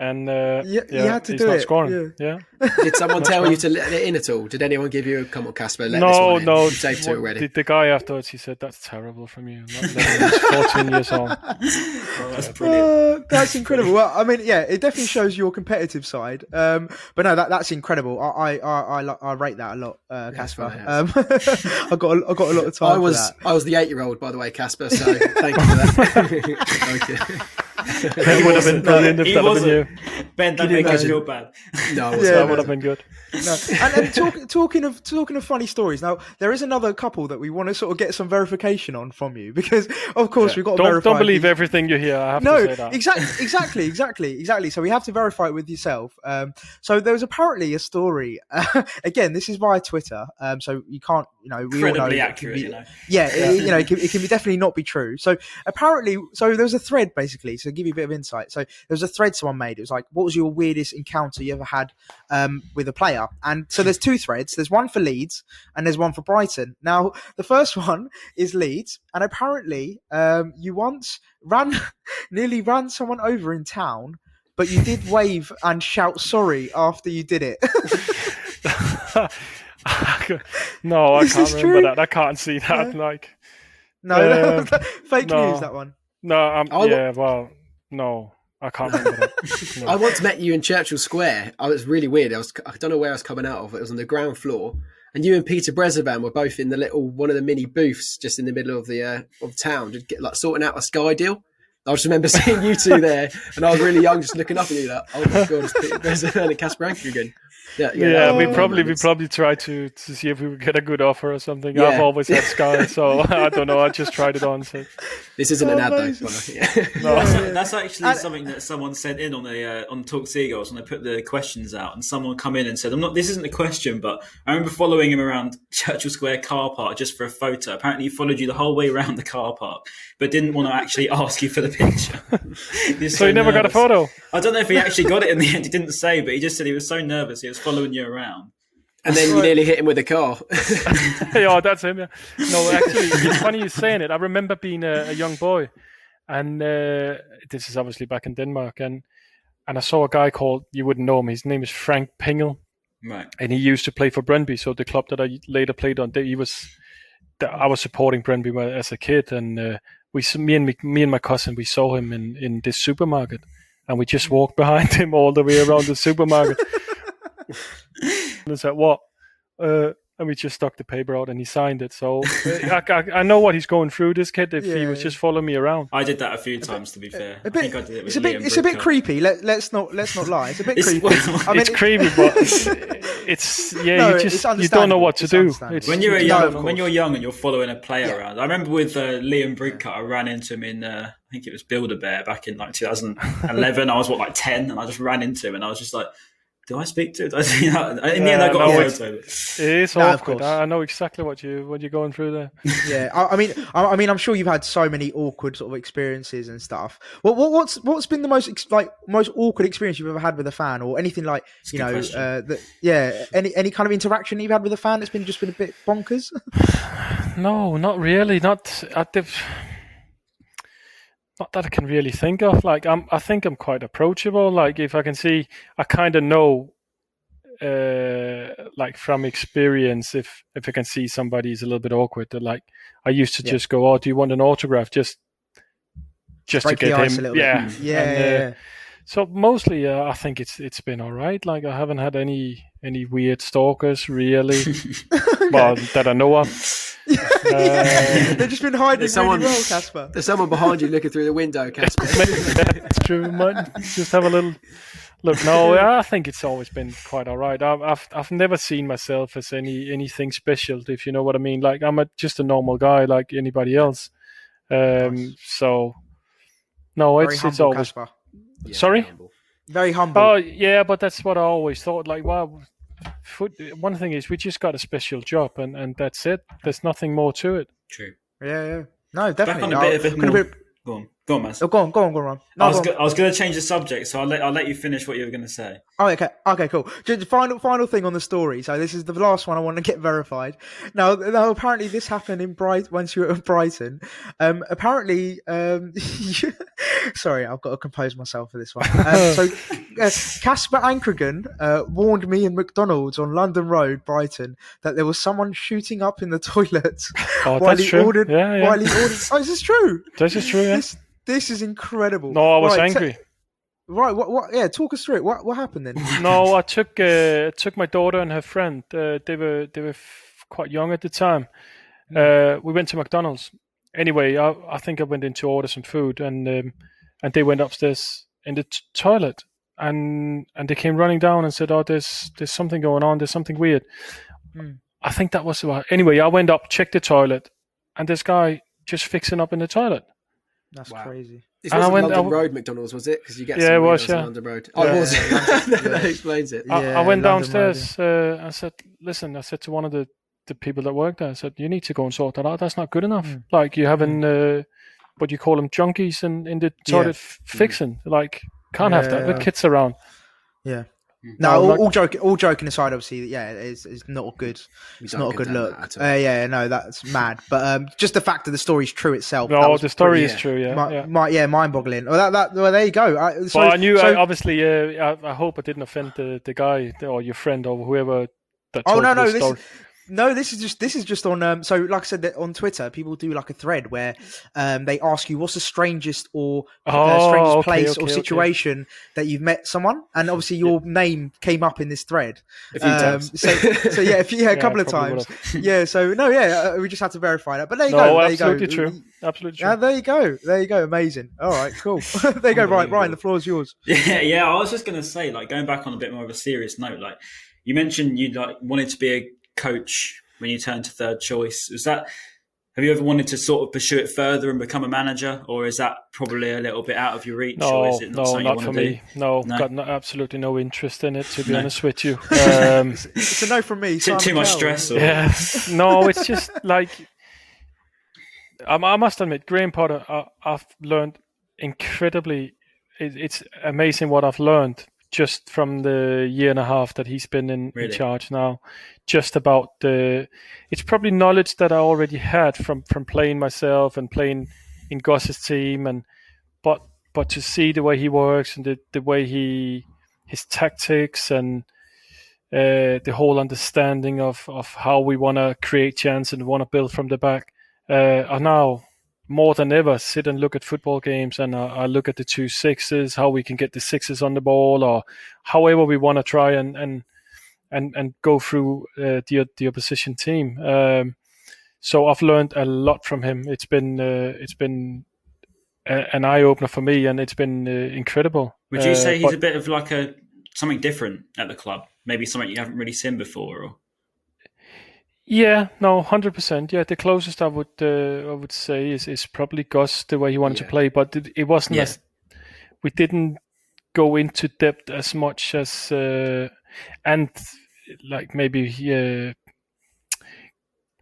and uh, yeah, yeah, you had to he's do not it. Scoring. Yeah. yeah. Did someone tell scoring. you to let it in at all? Did anyone give you a come on, Casper? Let no, this no. You saved two already. The, the guy afterwards, he said, "That's terrible from you." Not letting fourteen years old. Oh, that's brilliant. Uh, that's incredible. Well, I mean, yeah, it definitely shows your competitive side. Um, but no, that that's incredible. I I I, I, I rate that a lot, uh, Casper. Yeah, um, I got a, I got a lot of time. I was for that. I was the eight year old, by the way, Casper. So thank you for that. Okay. That would have been brilliant if that had been you. Ben, that make us feel bad. No, yeah, that would have been good. No. And, and talk, talking of talking of funny stories, now there is another couple that we want to sort of get some verification on from you, because of course yeah. we've got to don't, verify. Don't believe everything you hear. I have no, to say that. exactly, exactly, exactly, exactly. So we have to verify it with yourself. Um, so there was apparently a story. Uh, again, this is via Twitter, um, so you can't, you know, we incredibly all know accurate. Be, you know. Yeah, yeah. It, you know, it can, it can be definitely not be true. So apparently, so there was a thread basically. So to give you a bit of insight, so there was a thread someone made. It was like, what was your weirdest encounter you ever had um with a player? And so there's two threads. There's one for Leeds and there's one for Brighton. Now the first one is Leeds, and apparently um you once ran nearly ran someone over in town, but you did wave and shout sorry after you did it. No, I is can't remember true? that. I can't see that. Yeah. Like no, um, that was like, fake no. news that one. No, I'm um, yeah, well, no, I can't remember that. No. I once met you in Churchill Square. I was really weird. I was, I don't know where I was coming out of. It was on the ground floor, and you and Peter Brezovan were both in the little one of the mini booths just in the middle of the uh, of town, just get, like sorting out a Sky deal. I just remember seeing you two there, and I was really young, just looking up at you like, "Oh my god, it's Peter Brezovan and Casper Ankergren." Yeah, yeah, yeah we probably moments. we probably tried to to see if we would get a good offer or something. Yeah. I've always had Sky, so I don't know. I just tried it on. So. This isn't oh, an ad though. Well, yeah. no. that's, that's actually something that someone sent in on a uh, on Talk Seagulls, and I put the questions out, and someone come in and said, "I'm not. This isn't a question, but I remember following him around Churchill Square car park just for a photo. Apparently, he followed you the whole way around the car park, but didn't want to actually ask you for the picture." He so he never nervous. got a photo. I don't know if he actually got it in the end. He didn't say, but he just said he was so nervous. He was following you around, and then right. you nearly hit him with a car. Yeah, that's him. Yeah. No, actually, it's funny you're saying it. I remember being a, a young boy, and uh, this is obviously back in Denmark, and and I saw a guy called, you wouldn't know him. His name is Frank Pingel, right? And he used to play for Brøndby, so the club that I later played on. He was, I was supporting Brøndby as a kid, and uh, we, me and me and my cousin, we saw him in in this supermarket, and we just walked behind him all the way around the supermarket. And it's like, what? Uh, and we just stuck the paper out and he signed it. So I, I, I know what he's going through, this kid, if yeah, he was yeah. just following me around. I did that a few a times, bit, to be fair. A bit, I think I did it with it's a bit, it's a bit creepy. Let, let's not let's not lie. It's a bit it's, creepy. I mean, it's creepy, but it's, yeah, no, you just you don't know what to it's do. It's, when, you're a young, no, when you're young and you're following a player yeah. around, I remember with uh, Liam Brinker, I ran into him in... Uh, I think it was Build-A-Bear back in like two thousand eleven. I was, what, like ten? And I just ran into him and I was just like... Do I speak to it? In the end, I got a photo. It is no, awkward. I know exactly what you what you're going through there. Yeah, I, I mean, I, I mean, I'm sure you've had so many awkward sort of experiences and stuff. What, what what's what's been the most like most awkward experience you've ever had with a fan, or anything like that's you know, uh, the, yeah, any any kind of interaction you've had with a fan that's been just been a bit bonkers? No, not really. Not at the. Not that I can really think of. Like I'm, I think I'm quite approachable. Like if I can see, I kind of know, uh, like from experience, if if I can see somebody's a little bit awkward, that like I used to yeah. just go, "Oh, do you want an autograph?" Just, just break to get him. Yeah, yeah, and, yeah, uh, yeah. So mostly, uh, I think it's it's been all right. Like I haven't had any any weird stalkers really, okay. Well, that I know of. Yeah. uh, They've just been hiding. There's someone, really well, Casper. There's someone behind you looking through the window, Casper. That's true. Might just have a little look. No, I think it's always been quite all right. I've I've, I've never seen myself as any anything special, if you know what I mean. Like I'm a, just a normal guy, like anybody else. Um, nice. So no, it's humble, it's always. Casper. Yeah, Sorry, very humble. very humble. Oh yeah, but that's what I always thought. Like, wow, food, one thing is we just got a special job, and, and that's it. There's nothing more to it. True. Yeah, yeah. No, definitely. Back on a bit, a bit more... Go on, go on, man. Oh, go on, go on, go on. No, I was go, I was going to change the subject, so I'll let I'll let you finish what you were going to say. Oh, okay, okay, cool. Just final final thing on the story. So this is the last one I want to get verified. Now, now apparently this happened in Bright once you were in Brighton. Um, apparently, um. Sorry, I've got to compose myself for this one. Uh, so, uh, Casper Ankergren uh, warned me and McDonald's on London Road, Brighton, that there was someone shooting up in the toilet oh, while, he ordered, yeah, yeah. while he ordered. Oh, this is true. This is true, yeah. This, this is incredible. No, I was right, angry. T- right, what, what? Yeah, talk us through it. What, what happened then? No, I took uh, took my daughter and her friend. Uh, they were they were f- quite young at the time. Uh, we went to McDonald's. Anyway, I, I think I went in to order some food, and um, and they went upstairs in the t- toilet, and and they came running down and said, "Oh, there's there's something going on. There's something weird." Mm. I think that was about. Anyway, I went up, checked the toilet, and this guy just fixing up in the toilet. That's wow. crazy. It wasn't London w- Road McDonald's, was it? Because you get yeah, it was yeah. London Road. Oh, yeah. it was. That yeah. explains it. I, yeah, I went London downstairs. Road, yeah. uh, I said, "Listen," I said to one of the. the people that work there, I said, you need to go and sort that out. That's not good enough. Mm. Like you having mm. uh, what you call them junkies in, in the toilet yeah. f- fixing. Like can't yeah, have that yeah. with kids around. Yeah. No, all, like, all joking. All joking aside, obviously, yeah, it's it's not a good, it's not a good look. Uh, yeah, no, that's mad. But um, just the fact that the story's true itself. No, the story is yeah. true. Yeah, my, yeah. My, yeah, mind-boggling. Well, that, that, well, there you go. I, so, well, I knew. So, I, obviously, uh, I, I hope I didn't offend the, the guy or your friend or whoever. That told oh no, no, this. Story. Is, No, this is just this is just on. Um, so, like I said, on Twitter, people do like a thread where um, they ask you what's the strangest or oh, uh, strangest okay, place okay, or situation okay. that you've met someone, and obviously your yeah. name came up in this thread. A few um, times. So, so yeah, if, yeah, a yeah, couple of times. yeah. So no, yeah, uh, we just had to verify that. But there you no, go. There absolutely you go. True. Absolutely true. Uh, there you go. There you go. Amazing. All right. Cool. there you go. Right, Ryan, the floor is yours. Yeah, yeah. I was just gonna say, like, going back on a bit more of a serious note, like you mentioned, you like wanted to be a coach when you turn to third choice. Is that, have you ever wanted to sort of pursue it further and become a manager, or is that probably a little bit out of your reach? No, or is it not, no, not for me. Do? No, no, got no, absolutely no interest in it, to be no. honest with you. Um, it's, it's a no from me. Too, too much stress. Or... Yeah. No, it's just like, I, I must admit, Graham Potter, I, I've learned incredibly, it, it's amazing what I've learned just from the year and a half that he's been in, really? in charge now, just about the, it's probably knowledge that I already had from, from playing myself and playing in Gus's team. And, but, but to see the way he works and the, the way he, his tactics and uh, the whole understanding of, of how we want to create chance and want to build from the back, uh, are now more than ever sit and look at football games, and uh, I look at the two sixes, how we can get the sixes on the ball, or however we want to try and and and, and go through uh, the the opposition team. Um, so I've learned a lot from him. It's been uh, it's been a, an eye opener for me, and it's been uh, incredible. Would you say uh, he's but, a bit of like a something different at the club? Maybe something you haven't really seen before, or. Yeah, no, one hundred percent. Yeah, the closest I would uh, I would say is, is probably Gus, the way he wanted yeah. to play, but it, it wasn't yeah. as... We didn't go into depth as much as... Uh, and, like, maybe uh,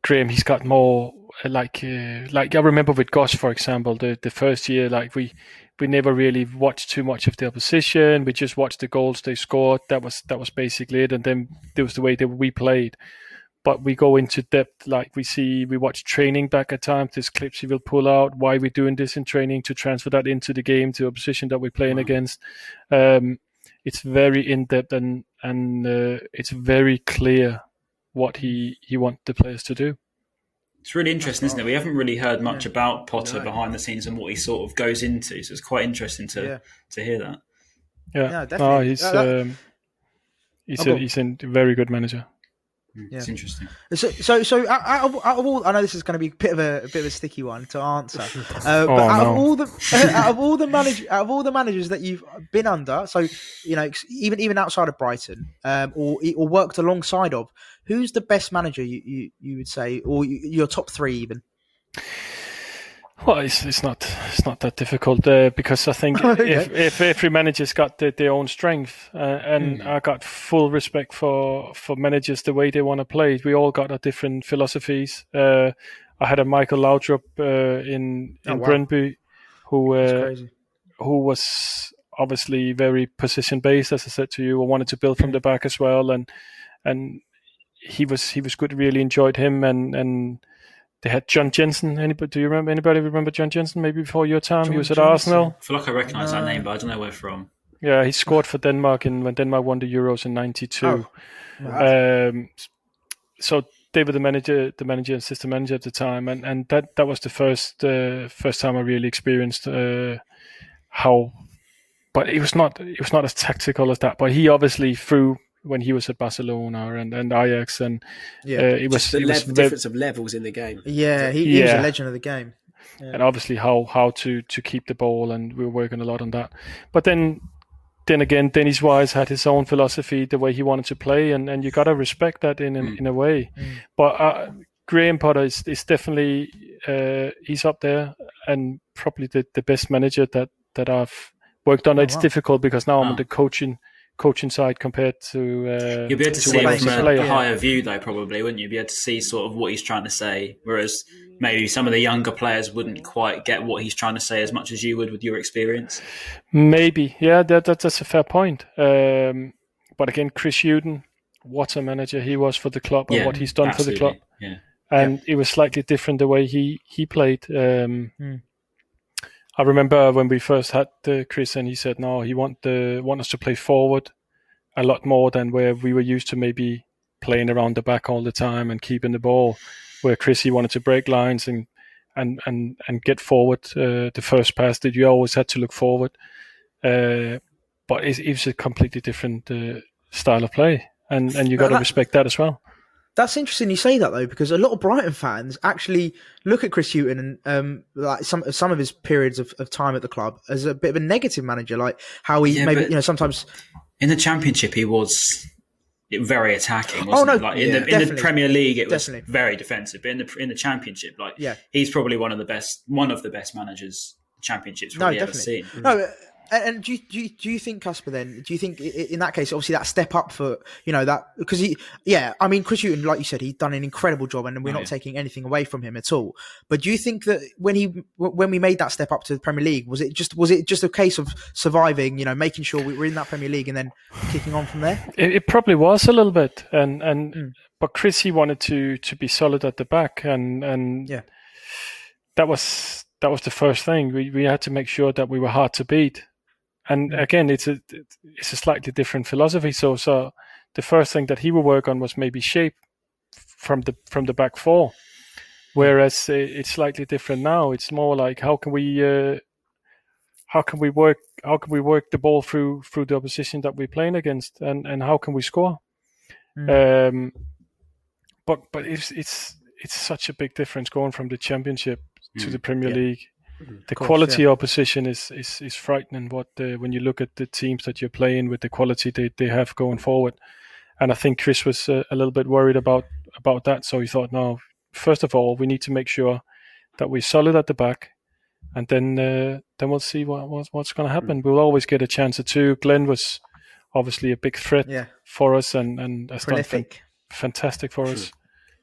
Graham, he's got more... Uh, like, uh, like I remember with Gus, for example, the, the first year, like, we, we never really watched too much of the opposition. We just watched the goals they scored. That was, that was basically it, and then there was the way that we played. But we go into depth, like we see, we watch training back at times. There's clips he will pull out. Why are we doing this in training to transfer that into the game, to opposition that we're playing wow. against? Um, it's very in depth, and and uh, it's very clear what he he wants the players to do. It's really interesting, isn't it? We haven't really heard much yeah. about Potter yeah. behind the scenes and what he sort of goes into. So it's quite interesting to yeah. to hear that. Yeah, yeah definitely. Oh, he's, yeah, um, he's, oh, a, he's a very good manager. Yeah. It's interesting. So, so, so out, of, out of all, I know this is going to be a bit of a, a bit of a sticky one to answer. Uh, but oh, out no. of all the, out of all the manage, out of all the managers that you've been under, so you know, even even outside of Brighton, um, or or worked alongside of, who's the best manager you you, you would say, or you, your top three even? Well, it's it's not it's not that difficult uh, because I think okay. if, if every manager's got the, their own strength, uh, and mm. I got full respect for, for managers the way they want to play. We all got our different philosophies. Uh, I had a Michael Laudrup uh, in oh, in wow. Brøndby, who uh, who was obviously very position based, as I said to you. I wanted to build from the back as well, and and he was he was good. Really enjoyed him, and and. They had John Jensen. Anybody? Do you remember? Anybody remember John Jensen? Maybe before your time, John he was at Johnson. Arsenal. I feel like I recognise uh, that name, but I don't know where from. Yeah, he scored for Denmark in, when Denmark won the Euros in ninety-two. Oh, wow. um, so they were the manager, the manager, and assistant manager at the time, and, and that, that was the first uh, first time I really experienced uh, how. But it was not it was not as tactical as that. But he obviously threw. When he was at Barcelona and, and Ajax, and yeah, uh, it was the it was le- difference of levels in the game. Yeah, he, he yeah. was a legend of the game. Yeah. And obviously how how to, to keep the ball, and we were working a lot on that. But then then again, Dennis Wise had his own philosophy, the way he wanted to play, and, and you got to respect that in in, mm. in a way. Mm. But uh, Graham Potter is, is definitely uh, he's up there, and probably the, the best manager that, that I've worked on. Oh, it's wow. difficult because now wow. I'm on the coaching. coaching side compared to uh, you'll be able to, to see it from a, a higher yeah. view though, probably, wouldn't you? Be able to see sort of what he's trying to say, whereas maybe some of the younger players wouldn't quite get what he's trying to say as much as you would with your experience. Maybe, yeah, that, that that's a fair point. Um, but again, Chris Hughton, what a manager he was for the club, and yeah, what he's done absolutely. for the club, yeah. and yeah. it was slightly different the way he he played. Um, mm. I remember when we first had uh, Chris, and he said, no, he want the want us to play forward a lot more than where we were used to maybe playing around the back all the time and keeping the ball, where Chris, he wanted to break lines and and, and, and get forward. Uh, the first pass that you always had to look forward. Uh, but it, it was a completely different uh, style of play, and, and you got to that- respect that as well. That's interesting you say that, though, because a lot of Brighton fans actually look at Chris Hughton and um, like some some of his periods of, of time at the club as a bit of a negative manager, like how he yeah, maybe, you know, sometimes... In the Championship, he was very attacking, wasn't oh, no, he? Like, in, yeah, the, in the Premier League, it was definitely. very defensive. But in the in the Championship, like yeah. he's probably one of the best one of the best managers the Championship's probably no, ever seen. No, uh, And do you, do you, do you think, Casper, then, do you think in that case, obviously that step up for, you know, that, because he, yeah, I mean, Chris Hughton, like you said, he's done an incredible job, and we're oh, not yeah. taking anything away from him at all. But do you think that when he, when we made that step up to the Premier League, was it just, was it just a case of surviving, you know, making sure we were in that Premier League and then kicking on from there? It, it probably was a little bit. And, and, mm. but Chris, he wanted to, to be solid at the back, and, and yeah. that was, that was the first thing. We, we had to make sure that we were hard to beat. And again, it's a it's a slightly different philosophy. So, so the first thing that he would work on was maybe shape from the from the back four, whereas it's slightly different now. It's more like how can we uh, how can we work how can we work the ball through through the opposition that we're playing against, and, and how can we score? Mm. Um, but but it's it's it's such a big difference going from the Championship mm. to the Premier yeah. League. The course, quality yeah. opposition is, is, is frightening. What uh, when you look at the teams that you're playing with, the quality they, they have going forward, and I think Chris was uh, a little bit worried about about that. So he thought, no, first of all, we need to make sure that we're solid at the back, and then uh, then we'll see what, what what's going to happen. Mm-hmm. We'll always get a chance or two. Glenn was obviously a big threat yeah. for us, and and has done fan- fantastic for sure. us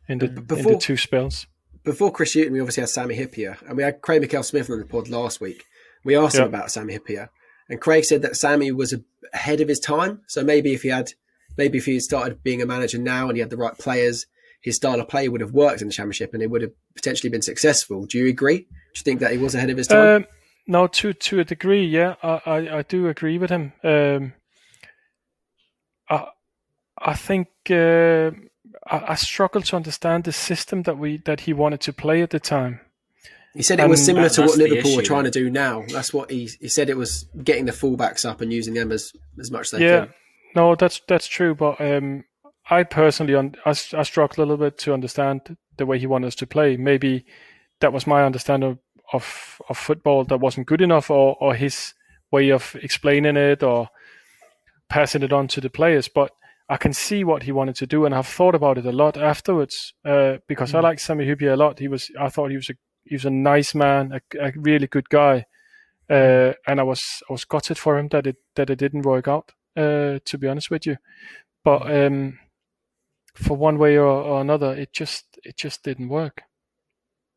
in the Before- in the two spells. Before Chris Hughton, we obviously had Sammy Hyypiä, and we had Craig McKell-Smith on the pod last week. We asked yeah. him about Sammy Hyypiä, and Craig said that Sammy was ahead of his time. So maybe if he had, maybe if he had started being a manager now and he had the right players, his style of play would have worked in the Championship, and it would have potentially been successful. Do you agree? Do you think that he was ahead of his time? Um, no, to to a degree, yeah, I I, I do agree with him. Um, I I think. Uh, I struggle to understand the system that we that he wanted to play at the time. He said it was similar that, to what Liverpool were trying to do now. That's what he he said. It was getting the fullbacks up and using them as, as much as they yeah. can. No, that's that's true. But um, I personally, un- I, I struggle a little bit to understand the way he wanted us to play. Maybe that was my understanding of, of, of football that wasn't good enough, or, or his way of explaining it or passing it on to the players. But I can see what he wanted to do, and I've thought about it a lot afterwards uh, because mm. I like Sammy Hyypiä a lot. He was, I thought he was a He was a nice man, a, a really good guy, uh, and I was I was gutted for him that it that it didn't work out. Uh, to be honest with you, but um, for one way or, or another, it just it just didn't work.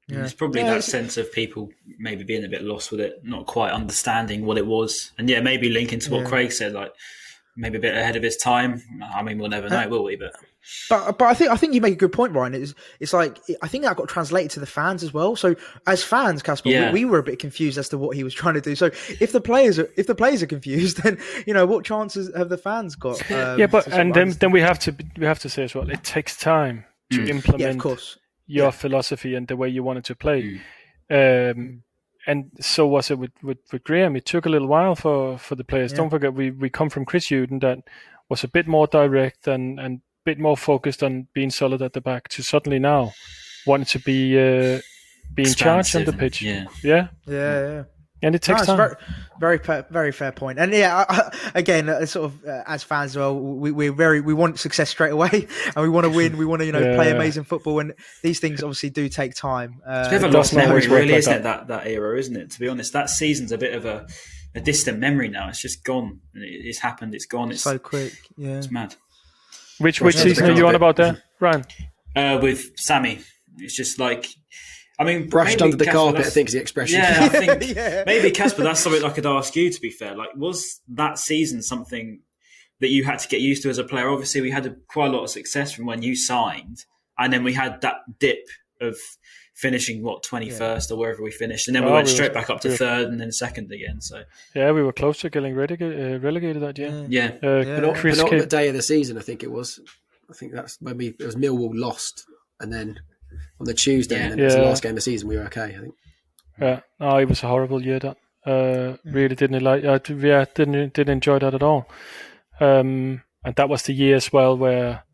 Yeah. It's probably yeah. that sense of people maybe being a bit lost with it, not quite understanding what it was, and yeah, maybe linking to what yeah. Craig said, like maybe a bit ahead of his time. I mean, we'll never know, uh, will we? But. But but I think I think you make a good point, Ryan. It's it's like I think that got translated to the fans as well. So as fans, Casper, yeah. we, we were a bit confused as to what he was trying to do. So if the players are if the players are confused, then you know what chances have the fans got? Um, yeah, but and then, then we have to we have to say as well. It takes time to mm. implement yeah, of course. your yeah. philosophy and the way you wanted to play. Mm. Um, and so was it with, with, with Graham. It took a little while for, for the players. Yeah. Don't forget, we we come from Chris Hughton that was a bit more direct and and. bit more focused on being solid at the back to suddenly now wanting to be uh, be in charge on the pitch. Yeah, yeah, yeah. yeah. And it takes no, time. Very, very, very fair point. And yeah, I, again, uh, sort of uh, as fans as well, we we're very we want success straight away, and we want to win. We want to you know yeah. play amazing football, and these things obviously do take time. Uh, it's a bit of a lost memory, really, isn't it? That that era, isn't it? To be honest, that season's a bit of a, a distant memory now. It's just gone. It's happened. It's gone. It's so quick. Yeah, it's mad. Which which season are you on about there, Ryan? Uh, with Sammy. It's just like, I mean... Brushed under the carpet, I think is the expression. Yeah, I think yeah. maybe, Casper, that's something I could ask you, to be fair. Like, was that season something that you had to get used to as a player? Obviously, we had a, quite a lot of success from when you signed, and then we had that dip of finishing, what, twenty-first yeah. or wherever we finished, and then well, we went we straight were, back up to yeah. third and then second again. So yeah, we were close to getting relegated, uh, relegated that year. Yeah. yeah. Uh, yeah. But, Chris but not the day of the season, I think it was. I think that's when we, it was Millwall lost, and then on the Tuesday, yeah. and then yeah. it was the last game of the season, we were okay, I think. Yeah, no, it was a horrible year, that. Uh, yeah. Really didn't like. I yeah, didn't, didn't enjoy that at all. Um, and that was the year as well where...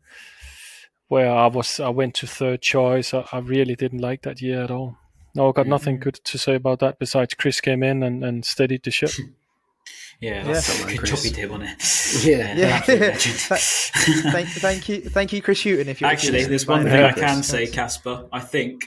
Where I was, I went to third choice. I, I really didn't like that year at all. No, I got nothing good to say about that besides Chris came in and, and steadied the ship. Yeah, that's yeah. a good choppy tip on it. Yeah, yeah. thank, thank you, thank you, Chris Hughton. If you actually, there's one thing I can say, Casper. I think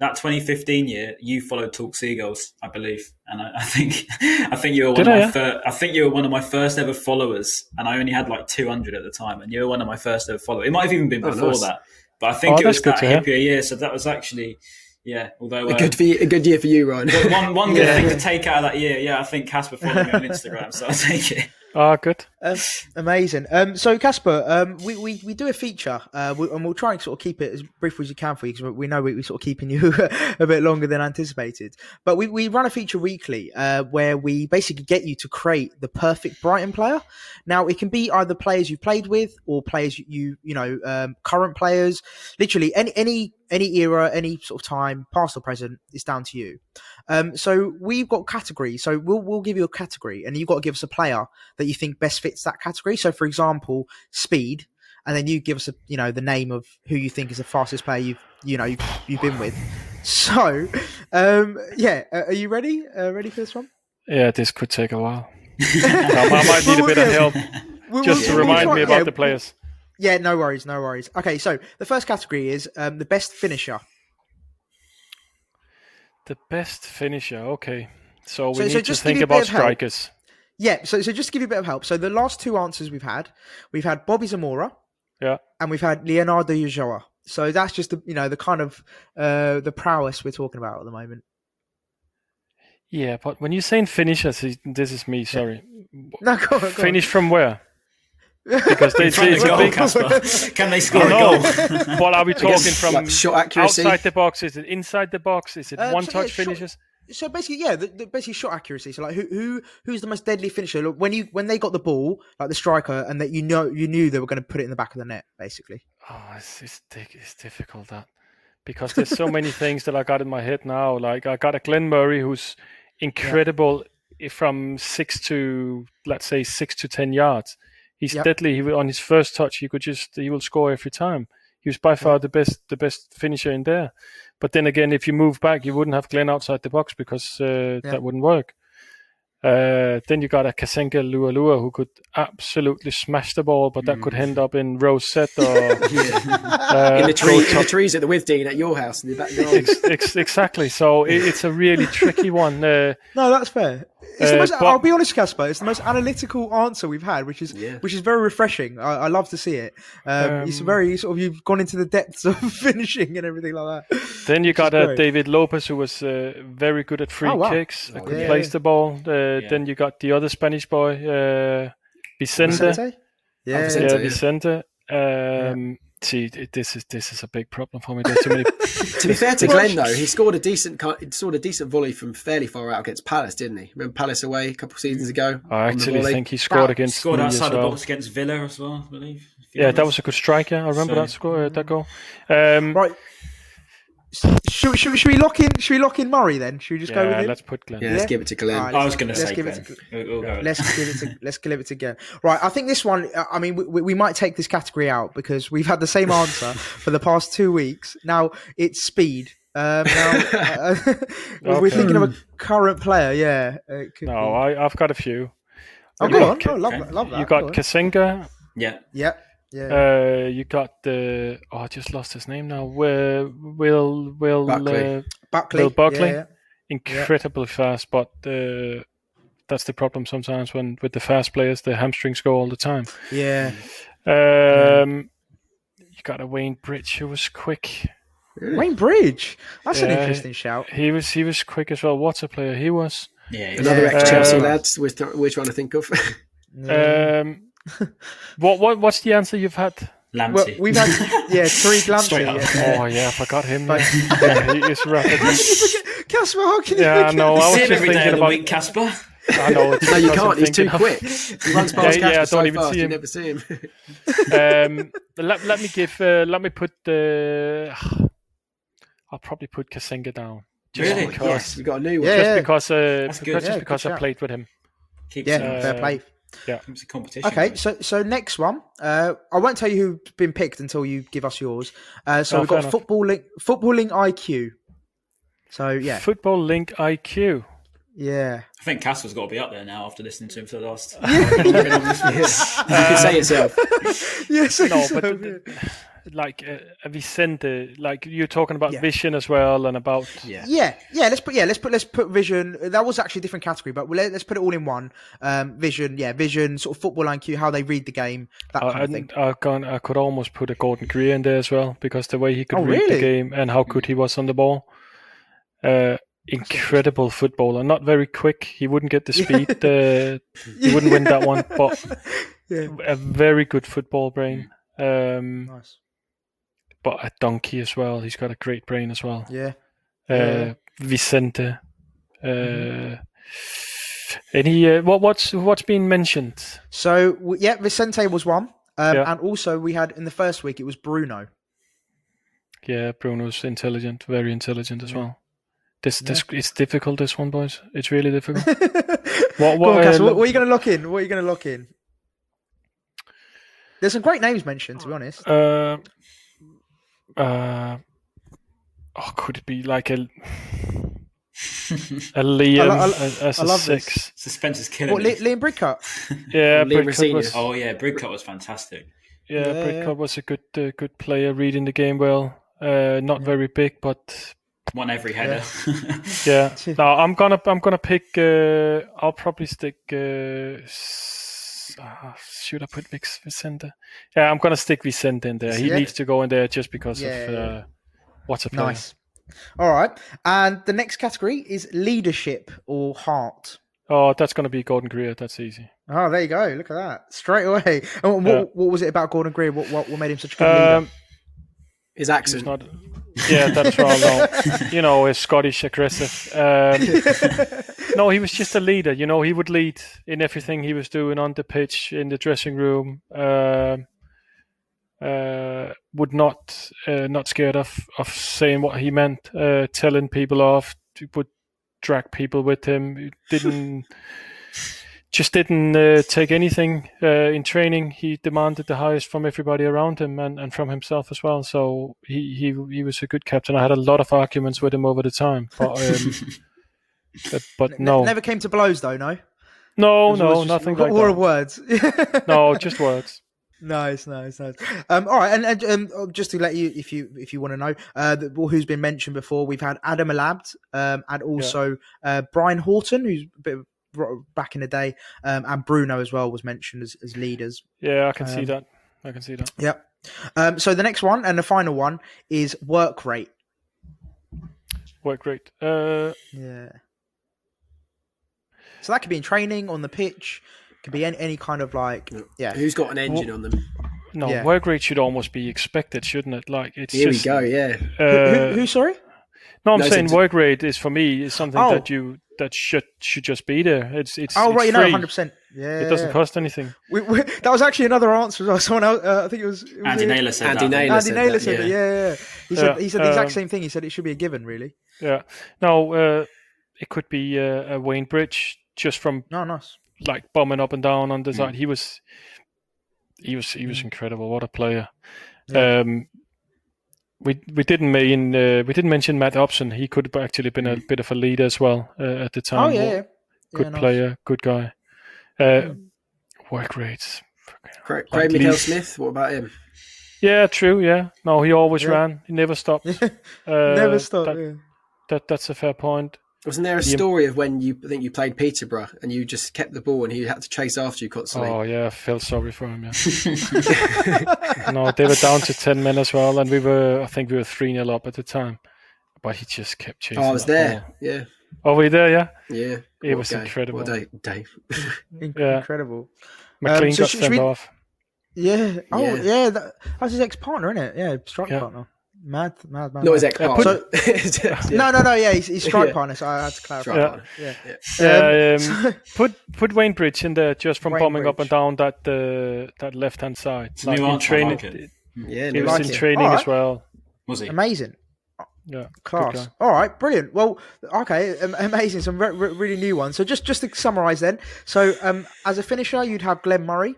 that twenty fifteen year you followed Talk Seagulls, I believe, and I, I think I think you were one Did of I, my yeah? fir- I think you were one of my first ever followers, and I only had like two hundred at the time, and you were one of my first ever followers. It might have even been before oh, nice. that, but I think oh, it was that Hyypiä year, so that was actually yeah. Although uh, a good for you, a good year for you, Ryan. one one good yeah. thing to take out of that year, yeah. I think Casper followed me on Instagram, so I'll take it. Ah, oh, good. Um, amazing. Um, so, Casper, um, we, we, we do a feature, uh, we, and we'll try and sort of keep it as brief as you can for you, because we know we, we're sort of keeping you a bit longer than anticipated. But we, we run a feature weekly uh, where we basically get you to create the perfect Brighton player. Now, it can be either players you've played with or players you, you know, um, current players, literally any any any era, any sort of time, past or present, it's down to you. Um, so we've got categories. So we'll we'll give you a category, and you've got to give us a player that you think best fits that category. So, for example, speed, and then you give us a, you know, the name of who you think is the fastest player you've you know you've, you've been with. So, um, yeah, uh, are you ready? Uh, ready for this one? Yeah, this could take a while. no, I might need a bit of help we'll, just we'll, to remind we'll try, me about yeah, the players. Yeah, no worries, no worries. Okay, so the first category is um, the best finisher. The best finisher, okay. So we so, need so just to think about strikers. Help. Yeah, so so just to give you a bit of help. So the last two answers we've had, we've had Bobby Zamora, yeah, and we've had Leonardo Ulloa. So that's just the you know the kind of uh, the prowess we're talking about at the moment. Yeah, but when you're saying finishers, this is me. Sorry. Yeah. No, go on, go on. Finish from where? Because they say it's a big Casper. Can they score a goal? What are we talking from? Like shot accuracy. Outside the box? Is it inside the box? Is it uh, one so touch yeah, finishes? Shot, so basically, yeah, the, the basically shot accuracy. So like, who who who's the most deadly finisher? Look, when you when they got the ball, like the striker, and that you know you knew they were going to put it in the back of the net, basically. Oh, it's it's, it's difficult that because there's so many things that I got in my head now. Like I got a Glenn Murray who's incredible yeah. from six to, let's say, six to ten yards. He's yep. deadly. He, on his first touch, he could just he will score every time. He was by far yeah. the best the best finisher in there. But then again, if you move back, you wouldn't have Glenn outside the box because uh, yeah. that wouldn't work. Uh, then you got a Kasenga Lualua who could absolutely smash the ball, but that mm. could end up in Rosette or yeah. uh, in, the tree, in the trees at the Withdean at your house in the backyard. Ex- ex- exactly. So it, it's a really tricky one. Uh, no, that's fair. It's uh, the most, but, I'll be honest, Casper. It's the most analytical answer we've had, which is yeah. which is very refreshing. I, I love to see it. Um, um, it's very sort of you've gone into the depths of finishing and everything like that. Then you got uh, David Lopez, who was uh, very good at free oh, wow. kicks. Oh, could yeah, place yeah. the ball. Uh, yeah. Then you got the other Spanish boy, uh, Vicente. Vicente. Yeah, oh, Vicente. Yeah, Vicente. Yeah. Um, yeah. See, this is this is a big problem for me. There's too many. To be fair to Glenn, though, he scored a decent scored a decent volley from fairly far out against Palace, didn't he? Remember Palace away a couple of seasons ago? I actually think he scored that, against scored outside the well. box against Villa as well, I believe. Yeah, honest. That was a good strike. Yeah, I remember so, that score. Uh, that goal. Um, right. Should, should, should we lock in? Should we lock in Murray then? Should we just yeah, go with him? Let's put Glenn. Yeah, yeah? Let's give it to Glenn. Right, I was going to say give Glenn. It to, we'll, we'll let's give it to let's give it to Glenn. Right, I think this one. I mean, we, we might take this category out because we've had the same answer for the past two weeks. Now it's speed. Um, now, uh, okay. We're thinking of a current player. Yeah. It could no, be. I, I've got a few. Oh, go on. Ca- oh, love, okay. love that. You got go Kasenga. Yeah. Yeah. Yeah. Uh, you got the oh, I just lost his name now. Will Will Will Buckley? Uh, Buckley. Will Buckley. Yeah, yeah. Incredibly yeah. fast, but uh, that's the problem sometimes when with the fast players, the hamstrings go all the time. Yeah. Um, yeah. You got a Wayne Bridge who was quick. Really? Wayne Bridge. That's yeah. an interesting shout. He was he was quick as well. What a player he was. Yeah. Another yeah. ex-Chelsea um, lads. We're trying to think of. yeah. Um. what what what's the answer you've had? Lamptey. Well, we've had yeah three Lamptey. Yeah. Oh yeah, I forgot him. Like, yeah, he is rapid. Casper, how can you? Yeah, no, I was just thinking about Casper. I know. No, you can't. I'm he's too of... quick. He runs past yeah, Casper yeah, so don't even fast. See him. You never see him. um, let let me give. Uh, let me put the. Uh, I'll probably put Kasenga down. Just really? Because, yes, we got a new one. Yeah, just yeah. because uh, because yeah, just because I played with him. Keeps yeah, uh, fair play. Yeah, it's a competition. Okay, really. so so next one, uh, I won't tell you who's been picked until you give us yours. Uh, so oh, we've got footballing, footballing I Q. So yeah, football link I Q. Yeah, I think Casper's got to be up there now after listening to him for the last. Yeah. yes. You can say yourself. yes, no, so, but yeah. the, like uh, Vicente, like you're talking about yeah. vision as well, and about yeah, yeah, yeah. Let's put yeah, let's put let's put vision. That was actually a different category, but let, let's put it all in one. Um, vision, yeah, vision, sort of football I Q, how they read the game, that kind I, of thing. I, can, I could almost put a Gordon Greer in there as well because the way he could oh, read really? the game and how good he was on the ball. Uh, Incredible footballer, not very quick. He wouldn't get the speed. Uh, he wouldn't win that one, but yeah. a very good football brain. Um, nice, but a donkey as well. He's got a great brain as well. Yeah, uh, yeah. Vicente. Uh, mm. Any uh, what what's what's been mentioned? So yeah, Vicente was one, um, yeah. and also we had in the first week it was Bruno. Yeah, Bruno's intelligent, very intelligent as yeah. well. This, yeah. this it's difficult. This one, boys. It's really difficult. what, what, on, Cass, uh, what, what are you going to lock in? What are you going to lock in? There's some great names mentioned, to be honest. Uh, uh, oh, could it be like a a Liam I lo- I lo- as a I love six? This. Suspense is killing. What, me. Liam Bridcut? yeah, Bridcut was, oh yeah, Bridcut was fantastic. Yeah, yeah Bridcut yeah. was a good uh, good player, reading the game well. Uh, not yeah. very big, but. Won every header. Yeah. yeah. No, I'm gonna I'm gonna pick. Uh, I'll probably stick. Uh, s- oh, should I put Vicente? Yeah, I'm gonna stick Vicente in there. He yeah. needs to go in there just because yeah, of uh, what's a player. Nice. All right, and the next category is leadership or heart. Oh, that's gonna be Gordon Greer. That's easy. Oh, there you go. Look at that straight away. And what, yeah. what was it about Gordon Greer? What what, what made him such a good um, leader? His accent. Yeah, that's wrong. No. You know, he's Scottish aggressive. Um, yeah. No, he was just a leader. You know, he would lead in everything he was doing on the pitch, in the dressing room. Uh, uh, would not uh, not scared of, of saying what he meant, uh, telling people off, would drag people with him. Didn't just didn't uh, take anything uh, in training. He demanded the highest from everybody around him and, and from himself as well. So he, he he was a good captain. I had a lot of arguments with him over the time, but um, but, but no, never came to blows though. No. No, no, just, nothing like that. War of words. No, just words. Nice, nice, nice. Um, all right, and, and um, just to let you, if you if you want to know, uh, who's been mentioned before, we've had Adam El-Abd, um, and also yeah. uh, Brian Horton, who's a bit back in the day, um, and Bruno as well was mentioned as, as leaders. Yeah, I can um, see that. I can see that. Yep. Um, so the next one and the final one is work rate. Work rate. Uh... Yeah. So that could be in training, on the pitch, could be any, any kind of like, yeah. Who's got an engine well, on them? No, yeah. Work rate should almost be expected, shouldn't it? Like it's Here just, we go, yeah. Uh, who, who, who, sorry? No, I'm no, saying work rate is, for me, is something oh. that you that should should just be there. It's it's Oh, it's right, free. You know, one hundred percent. Yeah. It doesn't cost anything. We, we, that was actually another answer. Someone else, uh, I think it was... It was Andy Naylor said Andy that. Naylor Andy Naylor said, said it, yeah. yeah. He said, yeah, he said the exact um, same thing. He said it should be a given, really. Yeah. No, uh, it could be uh, a Wayne Bridge, just from no, nice. like bombing up and down on the side. Mm. He was, he was, he was incredible. What a player! Yeah. Um, we we didn't mean uh, we didn't mention Matt Hobson. He could have actually been a bit of a leader as well uh, at the time. Oh yeah, yeah. good yeah, nice. player, good guy. Uh, work rates. Craig, Craig Michael Smith. What about him? Yeah, true. Yeah, no, he always yeah. ran. He never stopped. uh, never stopped. That, yeah. that that's a fair point. Wasn't there a story of when you I think you played Peterborough and you just kept the ball and he had to chase after you constantly? Oh yeah, I felt sorry for him. Yeah. No, they were down to ten men as well, and we were I think we were three nil up at the time, but he just kept chasing. Oh, I was there. Ball. Yeah. Oh, were you there? Yeah. Yeah. It what was day. incredible. What a day, day. yeah. Incredible. McLean um, so got sent we... off. Yeah. Oh yeah. yeah that, that's his ex-partner, isn't it? Yeah, strike yeah. partner. Mad, mad, mad. Not his ex-partner. No, no, no. Yeah, he's, he's strike yeah. partner. So I had to clarify. Yeah, yeah. yeah. yeah. Um, um, put put Wayne Bridge in there just from Wayne bombing Bridge. up and down that uh, that left hand side. Like in training, like it. yeah, he was like in it. training right. as well. Was he amazing? Yeah, class. All right, brilliant. Well, okay, amazing. Some re- re- really new ones. So just just to summarise then. So um, as a finisher, you'd have Glenn Murray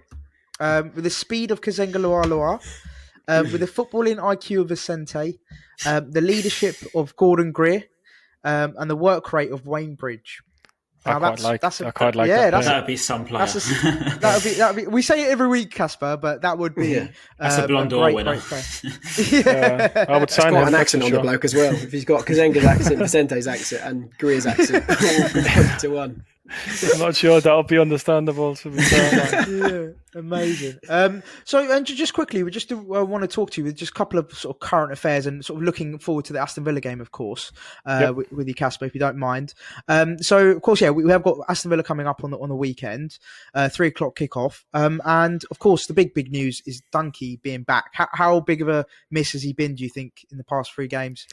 um, with the speed of Kazenga Lualoa. Um, with the footballing I Q of Vicente, um, the leadership of Gordon Greer, um, and the work rate of Wayne Bridge. Now I quite that's, like, that's a, I quite like yeah, that. That would be some player. That would be, that'd be, we say it every week, Casper, but that would be... Yeah. That's um, a Blonde Door winner. Great yeah. uh, I would sign him. He's got an accent on sure. the bloke as well. If he's got Kazenga's accent, Vicente's accent, and Greer's accent, all to one. I'm not sure that'll be understandable. To be fair. Yeah, amazing. Um, so, and just quickly, we just do, uh, want to talk to you with just a couple of sort of current affairs and sort of looking forward to the Aston Villa game, of course, uh, yep. with, with you, Casper, if you don't mind. Um, so, of course, yeah, we, we have got Aston Villa coming up on the on the weekend, uh, three o'clock kickoff, um, and of course, the big big news is Dunkey being back. How, how big of a miss has he been? Do you think in the past three games?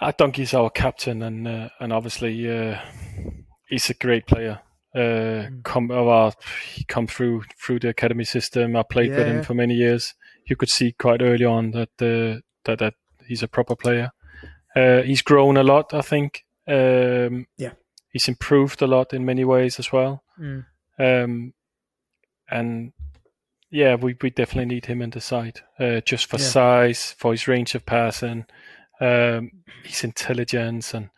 I think he's our captain, and uh, and obviously. Uh... He's a great player. Uh, come, well, he come through through the academy system. I played yeah. with him for many years. You could see quite early on that uh, that that he's a proper player. Uh, he's grown a lot, I think. Um, yeah, he's improved a lot in many ways as well. Mm. Um, and yeah, we, we definitely need him in the side uh, just for yeah. size, for his range of passing, um, his intelligence and.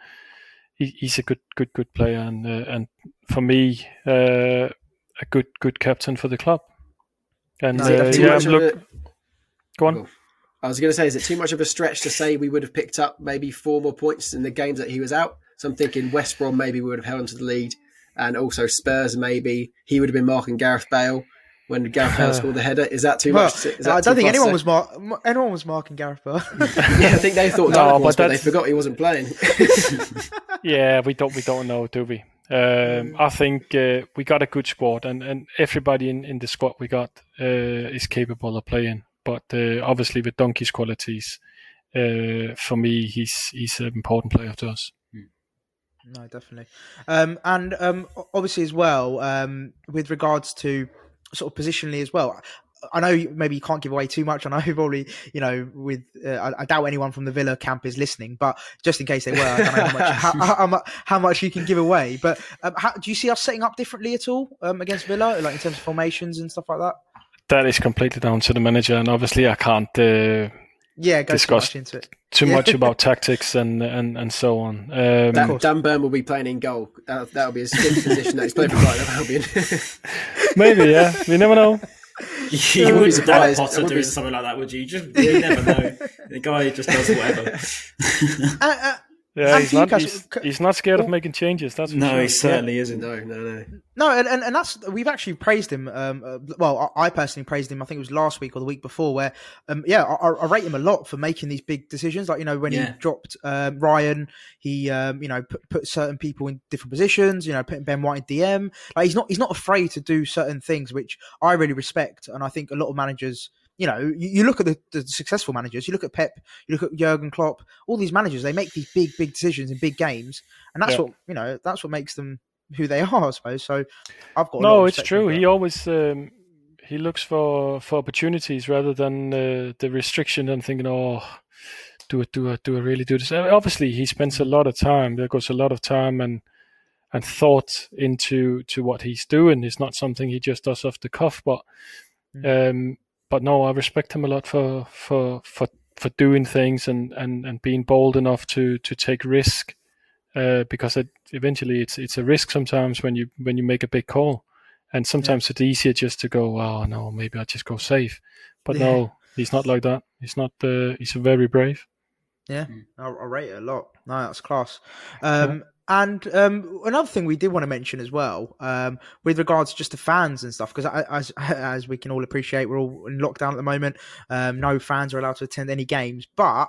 He's a good, good, good player, and uh, and for me, uh, a good, good captain for the club. And no, uh, yeah, look, a... go on. Cool. I was going to say, is it too much of a stretch to say we would have picked up maybe four more points in the games that he was out? So I'm thinking West Brom maybe we would have held on to the lead, and also Spurs maybe he would have been marking Gareth Bale. When Gareth Bale uh, scored the header, is that too well, much? That I don't think anyone was, mar- anyone was marking Gareth Bale. Yeah, I think they thought no, was, but, but they forgot he wasn't playing. Yeah, we don't, we don't know, do we? Um, I think uh, we got a good squad, and, and everybody in, in the squad we got uh, is capable of playing. But uh, obviously, with Dunkey's qualities, uh, for me, he's he's an important player to us. No, definitely, um, and um, obviously as well um, with regards to. Sort of positionally as well. I know maybe you can't give away too much. I know probably, you know, with uh, I, I doubt anyone from the Villa camp is listening, but just in case they were, I don't know how much, how, how, how much you can give away. But um, how, do you see us setting up differently at all um, against Villa, like in terms of formations and stuff like that? That is completely down to the manager, and obviously I can't uh, yeah go discuss too much, into it. Too yeah. much about tactics and, and, and so on. Um, Dan, Dan Burn will be playing in goal. That, that'll be his skin position that he's playing for Brighton Albion. Maybe, yeah. You never know. You, you wouldn't doubt Potter doing be... something like that, would you? Just you never know. The guy just does whatever. uh, uh, yeah, he's not, he's, he's not scared well, of making changes. That's no, sure. he certainly yeah. isn't. No, no, no. No, and, and, and that's we've actually praised him. Um, uh, well, I, I personally praised him. I think it was last week or the week before. Where, um, yeah, I, I rate him a lot for making these big decisions. Like you know, when yeah. he dropped um, Ryan, he um, you know put, put certain people in different positions. You know, putting Ben White in D M. Like he's not he's not afraid to do certain things, which I really respect. And I think a lot of managers. You know, you, you look at the, the successful managers, you look at Pep, you look at Jurgen Klopp, all these managers, they make these big, big decisions in big games. And that's yeah. what, you know, that's what makes them who they are, I suppose. So I've got No, it's true. He always, um, he looks for, for opportunities rather than uh, the restriction and thinking, oh, do it, do it, do I really do this? Obviously, he spends a lot of time. There goes a lot of time and and thought into to what he's doing. It's not something he just does off the cuff, but... Um, But no, I respect him a lot for for, for, for doing things and, and, and being bold enough to, to take risk, uh, because it, eventually it's it's a risk sometimes when you when you make a big call, and sometimes yeah. it's easier just to go, oh no, maybe I just go safe. But yeah. no, he's not like that. He's not. Uh, he's very brave. Yeah, I rate it a lot. No, that's class. Um, yeah. And um, another thing we did want to mention as well, um, with regards to just the fans and stuff, because as as we can all appreciate, we're all in lockdown at the moment. Um, no fans are allowed to attend any games, but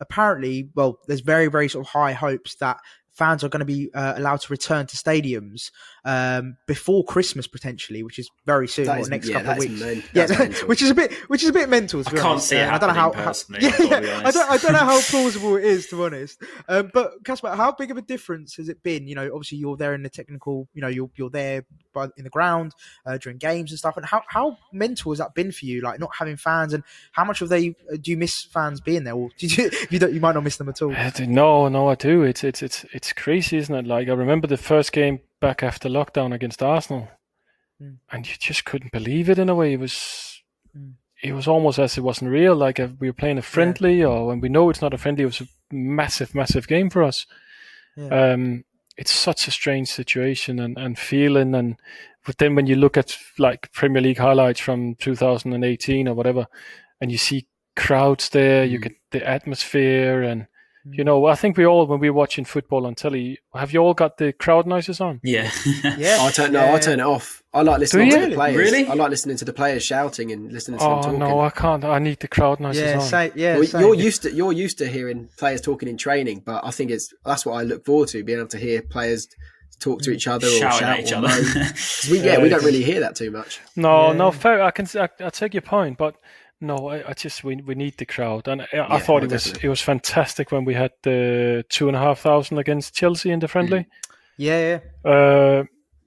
apparently, well, there's very, very sort of high hopes that fans are going to be uh, allowed to return to stadiums um, before Christmas potentially, which is very soon, or is, next yeah, couple of weeks. Men- yeah, which is a bit, which is a bit mental. To I be can't honest. see it. I don't know how. how yeah, yeah. I don't. I don't know how plausible it is, to be honest. Um, but Casper, how big of a difference has it been? You know, obviously you're there in the technical. You know, you're you're there by, in the ground uh, during games and stuff. And how how mental has that been for you? Like not having fans, and how much of they do you miss fans being there, or do you you, don't, you might not miss them at all? No, no, I do. It's it's it's. it's It's crazy, isn't it? Like I remember the first game back after lockdown against Arsenal, mm. and you just couldn't believe it. In a way, it was mm. it was almost as it wasn't real. Like a, we were playing a friendly, yeah. or when we know it's not a friendly, it was a massive, massive game for us. Yeah. Um, it's such a strange situation and, and feeling, and but then when you look at like Premier League highlights from two thousand eighteen or whatever, and you see crowds there, mm. you get the atmosphere and. You know, I think we all, when we're watching football on telly, have you all got the crowd noises on? Yeah. yeah. I turn, no, yeah. I turn it off. I like listening to the players. Really? I like listening to the players shouting and listening to oh, them talking. Oh, no, I can't. I need the crowd noises yeah, on. Say, yeah, well, you're, used to, you're used to hearing players talking in training, but I think it's that's what I look forward to, being able to hear players talk to each other Shouting or shout at each other. we, yeah, yeah, we don't really hear that too much. No, yeah. no, fair. I can. I, I take your point, but... No, I, I just we we need the crowd, and I, yeah, I thought no, it was definitely. it was fantastic when we had the two and a half thousand against Chelsea in the friendly. Yeah, yeah. Uh,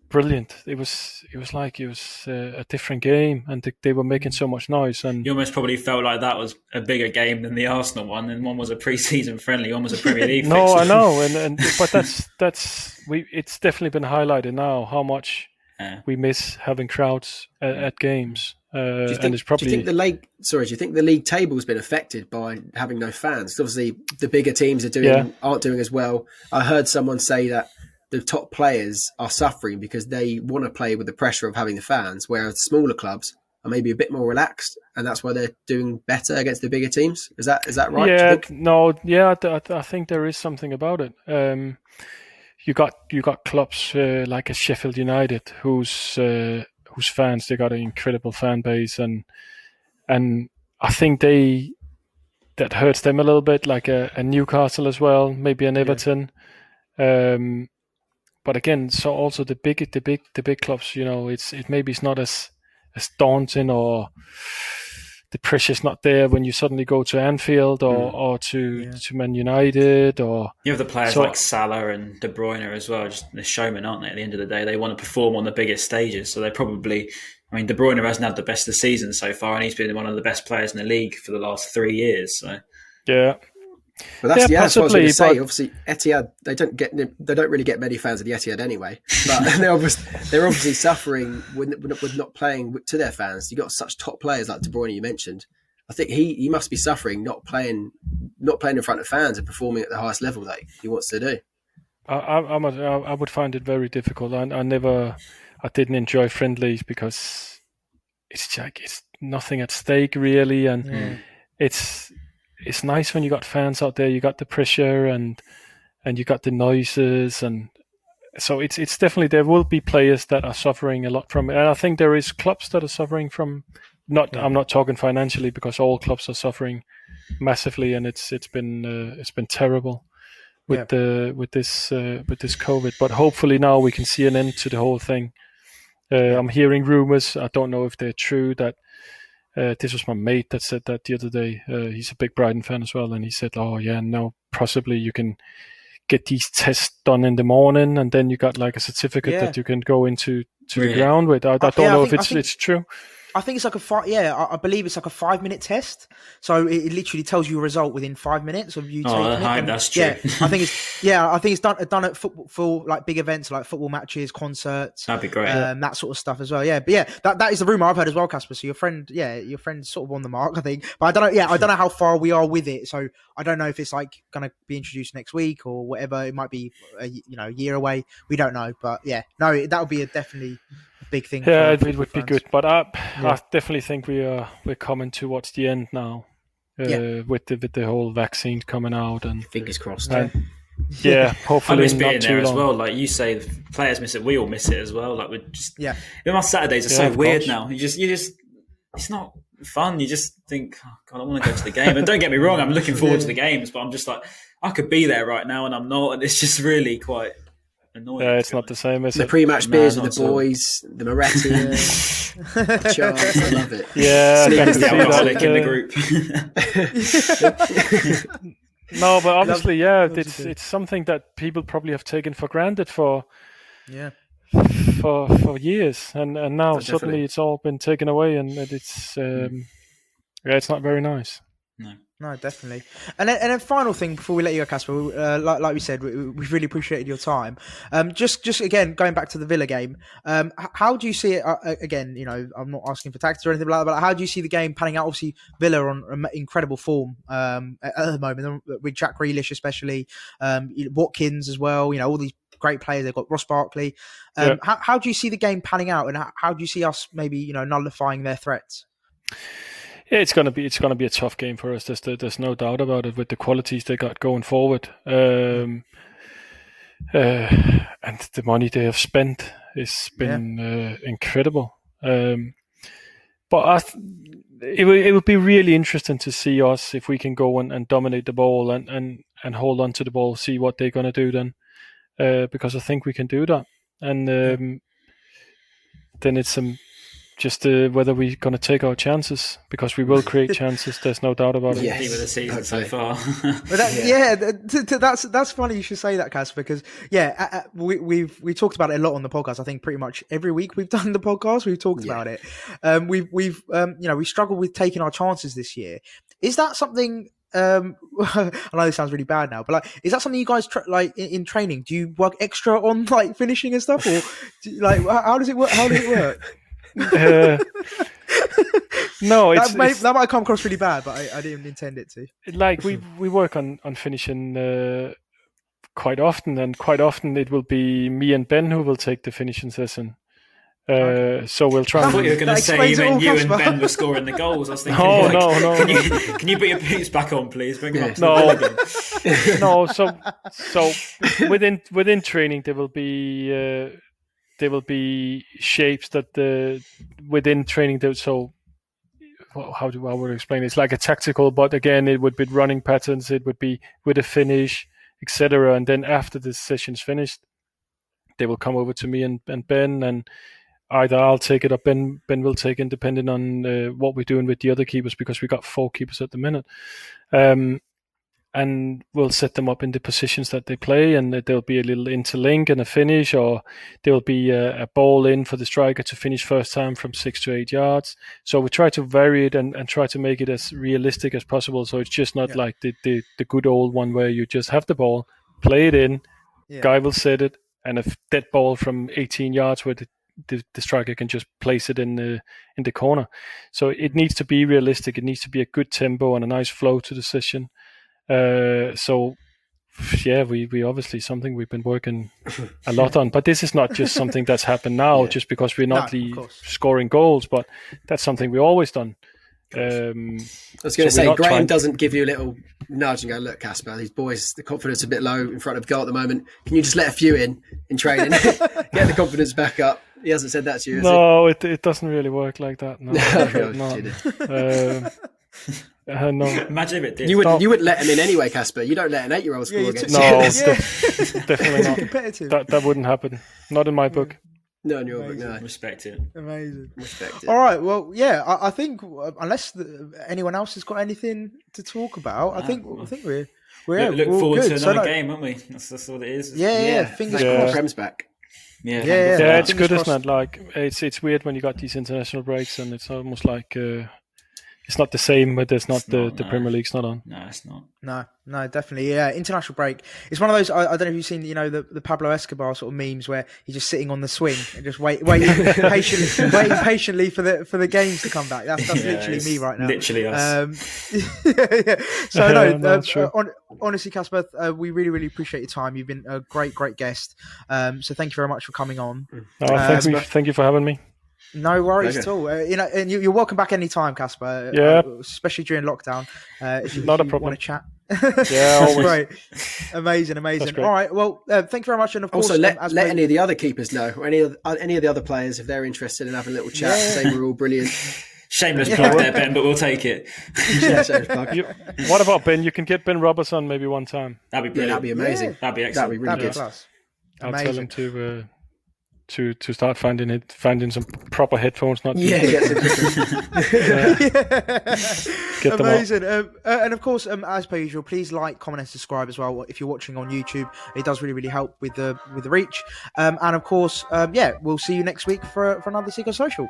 brilliant. It was it was like it was a, a different game, and they, they were making so much noise. And you almost probably felt like that was a bigger game than the Arsenal one, and one was a pre-season friendly, one was a Premier League. no, fixture. I know, and, and but that's that's we. It's definitely been highlighted now how much yeah. we miss having crowds at, at games. Uh, do, you think, and it's probably... do you think the league? Sorry, do you think the league table's been affected by having no fans? Because obviously, the bigger teams are doing yeah. aren't doing as well. I heard someone say that the top players are suffering because they want to play with the pressure of having the fans, whereas smaller clubs are maybe a bit more relaxed, and that's why they're doing better against the bigger teams. Is that is that right? Yeah, no, yeah, I, I think there is something about it. Um, you got you got clubs uh, like a Sheffield United who's. Uh, Whose fans they got an incredible fan base, and and I think they that hurts them a little bit, like a, a Newcastle as well, maybe an Everton. Yeah. Um, but again, so also the big the big the big clubs, you know, it's it maybe it's not as as daunting, or the pressure's not there when you suddenly go to Anfield or yeah. or to, yeah. to Man United, or you have the players so, like Salah and De Bruyne as well. Just the showmen, aren't they? At the end of the day, they want to perform on the biggest stages, so they probably I mean, De Bruyne hasn't had the best of the season so far, and he's been one of the best players in the league for the last three years. So yeah, but that's, yeah, yeah, possibly, that's what I was going to say. But... Obviously, Etihad, they don't get they don't really get many fans at the Etihad anyway. But they're obviously they're obviously suffering with, with not playing to their fans. You got such top players like De Bruyne, you mentioned. I think he, he must be suffering not playing not playing in front of fans and performing at the highest level that he wants to do. I I, I would find it very difficult. I, I never. I didn't enjoy friendlies because it's like it's nothing at stake really, and mm. it's it's nice when you got fans out there. You got the pressure and and you got the noises, and so it's it's definitely there will be players that are suffering a lot from it, and I think there is clubs that are suffering from. Not yeah. I'm not talking financially because all clubs are suffering massively, and it's it's been uh, it's been terrible. With yeah. the with this uh, with this COVID, but hopefully now we can see an end to the whole thing. Uh, I'm hearing rumors. I don't know if they're true. That uh, this was my mate that said that the other day. Uh, he's a big Brighton fan as well, and he said, "Oh yeah, no, possibly you can get these tests done in the morning, and then you got like a certificate yeah. that you can go into to really? the ground with." I, I don't yeah, know I think, if it's think... it's true. I think it's like a five, yeah, I, I believe it's like a five minute test. So it, it literally tells you a result within five minutes of you taking oh, it. And, that's true. Yeah, I think it's yeah, I think it's done done at football for like big events like football matches, concerts. That'd be great. Um, that sort of stuff as well. Yeah, but yeah, that, that is the rumor I've heard as well, Casper. So your friend, yeah, your friend's sort of on the mark, I think. But I don't know. Yeah, I don't know how far we are with it. So I don't know if it's like going to be introduced next week or whatever. It might be, a, you know, a year away. We don't know. But yeah, no, that would be a definitely. Big thing. Yeah, it would fans. be good, but I, yeah. I definitely think we are we're coming towards the end now, uh, yeah. with the with the whole vaccine coming out and fingers crossed. And, yeah. yeah, hopefully I miss being not there too as long. Well. Like you say, players miss it, we all miss it as well. Like we just yeah. You know, our Saturdays are yeah, so weird gosh. now. You just you just it's not fun. You just think, oh, God, I want to go to the game. And don't get me wrong, I'm looking forward yeah. to the games, but I'm just like I could be there right now, and I'm not, and it's just really quite. Annoying, yeah, it's not really. the same as the it? pre-match beers no, with the boys, so. the Moretti, I love it. Yeah, I the alcoholic in the group. No, but obviously, yeah, it's it's something that people probably have taken for granted for yeah for for years, and and now oh, suddenly it's all been taken away, and it's um, mm. yeah, it's not very nice. No. No, definitely. And then, and then final thing before we let you go, Casper, uh, like, like we said, we, we've really appreciated your time. Um, just, just again, going back to the Villa game, um, how do you see it? Uh, again, you know, I'm not asking for tactics or anything like that, but how do you see the game panning out? Obviously, Villa on incredible form um, at, at the moment, with Jack Grealish especially, um, Watkins as well, you know, all these great players. They've got Ross Barkley. Um, yeah. how, how do you see the game panning out, and how, how do you see us maybe, you know, nullifying their threats? Yeah, it's gonna be it's gonna be a tough game for us. There's there's no doubt about it with the qualities they got going forward, um, uh, and the money they have spent has been yeah. uh, incredible. Um, but I th- it will it will be really interesting to see us if we can go and, and dominate the ball and, and, and hold on to the ball, see what they're gonna do then, uh, because I think we can do that. And um, then it's some. Just uh, whether we're going to take our chances, because we will create chances. There's no doubt about it. Yes, with the season so far. But that, yeah, yeah th- th- that's that's funny. You should say that, Cas, because yeah, uh, we we've we talked about it a lot on the podcast. I think pretty much every week we've done the podcast, we've talked yeah. about it. Um, we've we've um, you know we struggled with taking our chances this year. Is that something? Um, I know this sounds really bad now, but like, is that something you guys tra- like in, in training? Do you work extra on like finishing and stuff, or do, like how does it work? How does it work? uh, no, it's, that, may, it's, that might come across really bad, but I, I didn't intend it to. Like we we work on on finishing uh, quite often, and quite often it will be me and Ben who will take the finishing session. Uh, okay. So we'll try. I thought you were going to say you and Ben were scoring the goals. I was thinking, no, like, no, no. Can you, can you put your boots back on, please? Bring yeah. them up to no, the no. So so within within training there will be. Uh, There will be shapes that the within training. So, how do I would explain? It's like a tactical, but again, it would be running patterns. It would be with a finish, et cetera. And then after the session's finished, they will come over to me and, and Ben, and either I'll take it up, Ben Ben will take it, depending on uh, what we're doing with the other keepers, because we got four keepers at the minute. Um, and we'll set them up in the positions that they play, and there'll be a little interlink and a finish, or there'll be a, a ball in for the striker to finish first time from six to eight yards. So we try to vary it and, and try to make it as realistic as possible. So it's just not yeah. like the, the, the good old one where you just have the ball, play it in, yeah. guy will set it, and a dead ball from eighteen yards where the, the, the striker can just place it in the in the corner. So it needs to be realistic. It needs to be a good tempo and a nice flow to the session. Uh, so, yeah, we, we obviously something we've been working a lot on. But this is not just something that's happened now yeah. just because we're not no, the scoring goals, but that's something we've always done. Um, I was going to so say, Graham trying... doesn't give you a little nudge and go, look, Casper, these boys, the confidence is a bit low in front of goal at the moment. Can you just let a few in in training? Get the confidence back up. He hasn't said that to you, has no, he? It, it doesn't really work like that. No, no. Uh, no. Imagine if it did. You would, you would let him in anyway, Casper. You don't let an eight-year-old score yeah, against you. No, yeah. de- definitely not. Competitive. That, that wouldn't happen. Not in my book. No, in your Amazing. book, no. Respect it. Amazing. Respect it. All right, well, yeah, I, I think unless the, anyone else has got anything to talk about, wow. I think I think we're we're yeah, look we're forward good. to another so, game, aren't we? That's, that's all it is. Yeah, yeah. yeah. Fingers yeah. crossed. Prem's back. Yeah, yeah, yeah, yeah. It's good, isn't it? Like it's it's weird when you got these international breaks, and it's almost like. Uh, It's not the same, but there's not, it's the, not, the no. Premier League's not on. No, it's not. No, no, definitely. Yeah, international break. It's one of those, I, I don't know if you've seen, you know, the, the Pablo Escobar sort of memes where he's just sitting on the swing and just wait, waiting patiently, waiting patiently for the for the games to come back. That's, that's yeah, literally me right now. Literally us. Um, yeah, yeah. So, no, no uh, on, honestly, Casper, uh, we really, really appreciate your time. You've been a great, great guest. Um, so thank you very much for coming on. No, um, thank, you, thank you for having me. No worries okay. at all. Uh, you know, and you, you're welcome back anytime, Casper. Yeah, uh, especially during lockdown. Uh, if you, Not if you a problem. Want to chat? Yeah, always. Great. Amazing, amazing. Great. All right. Well, uh, thank you very much. And of also, course, let, um, as let we... any of the other keepers know, or any of the, any of the other players, if they're interested in having a little chat. Yeah. Say we're all brilliant. Shameless plug yeah. there, Ben, but we'll take it. Yeah, you, what about Ben? You can get Ben Roberts on maybe one time. That'd be brilliant. Yeah, that'd be amazing. Yeah. That'd be excellent. That'd be really that'd be good. Class. I'll amazing. tell him to. Uh, To, to start finding it, finding some proper headphones, not yeah, get, yeah. get them amazing. Um, uh, and of course, um, as per usual, please like, comment, and subscribe as well. If you're watching on YouTube, it does really, really help with the with the reach. Um, and of course, um, yeah, we'll see you next week for for another Seagull Social.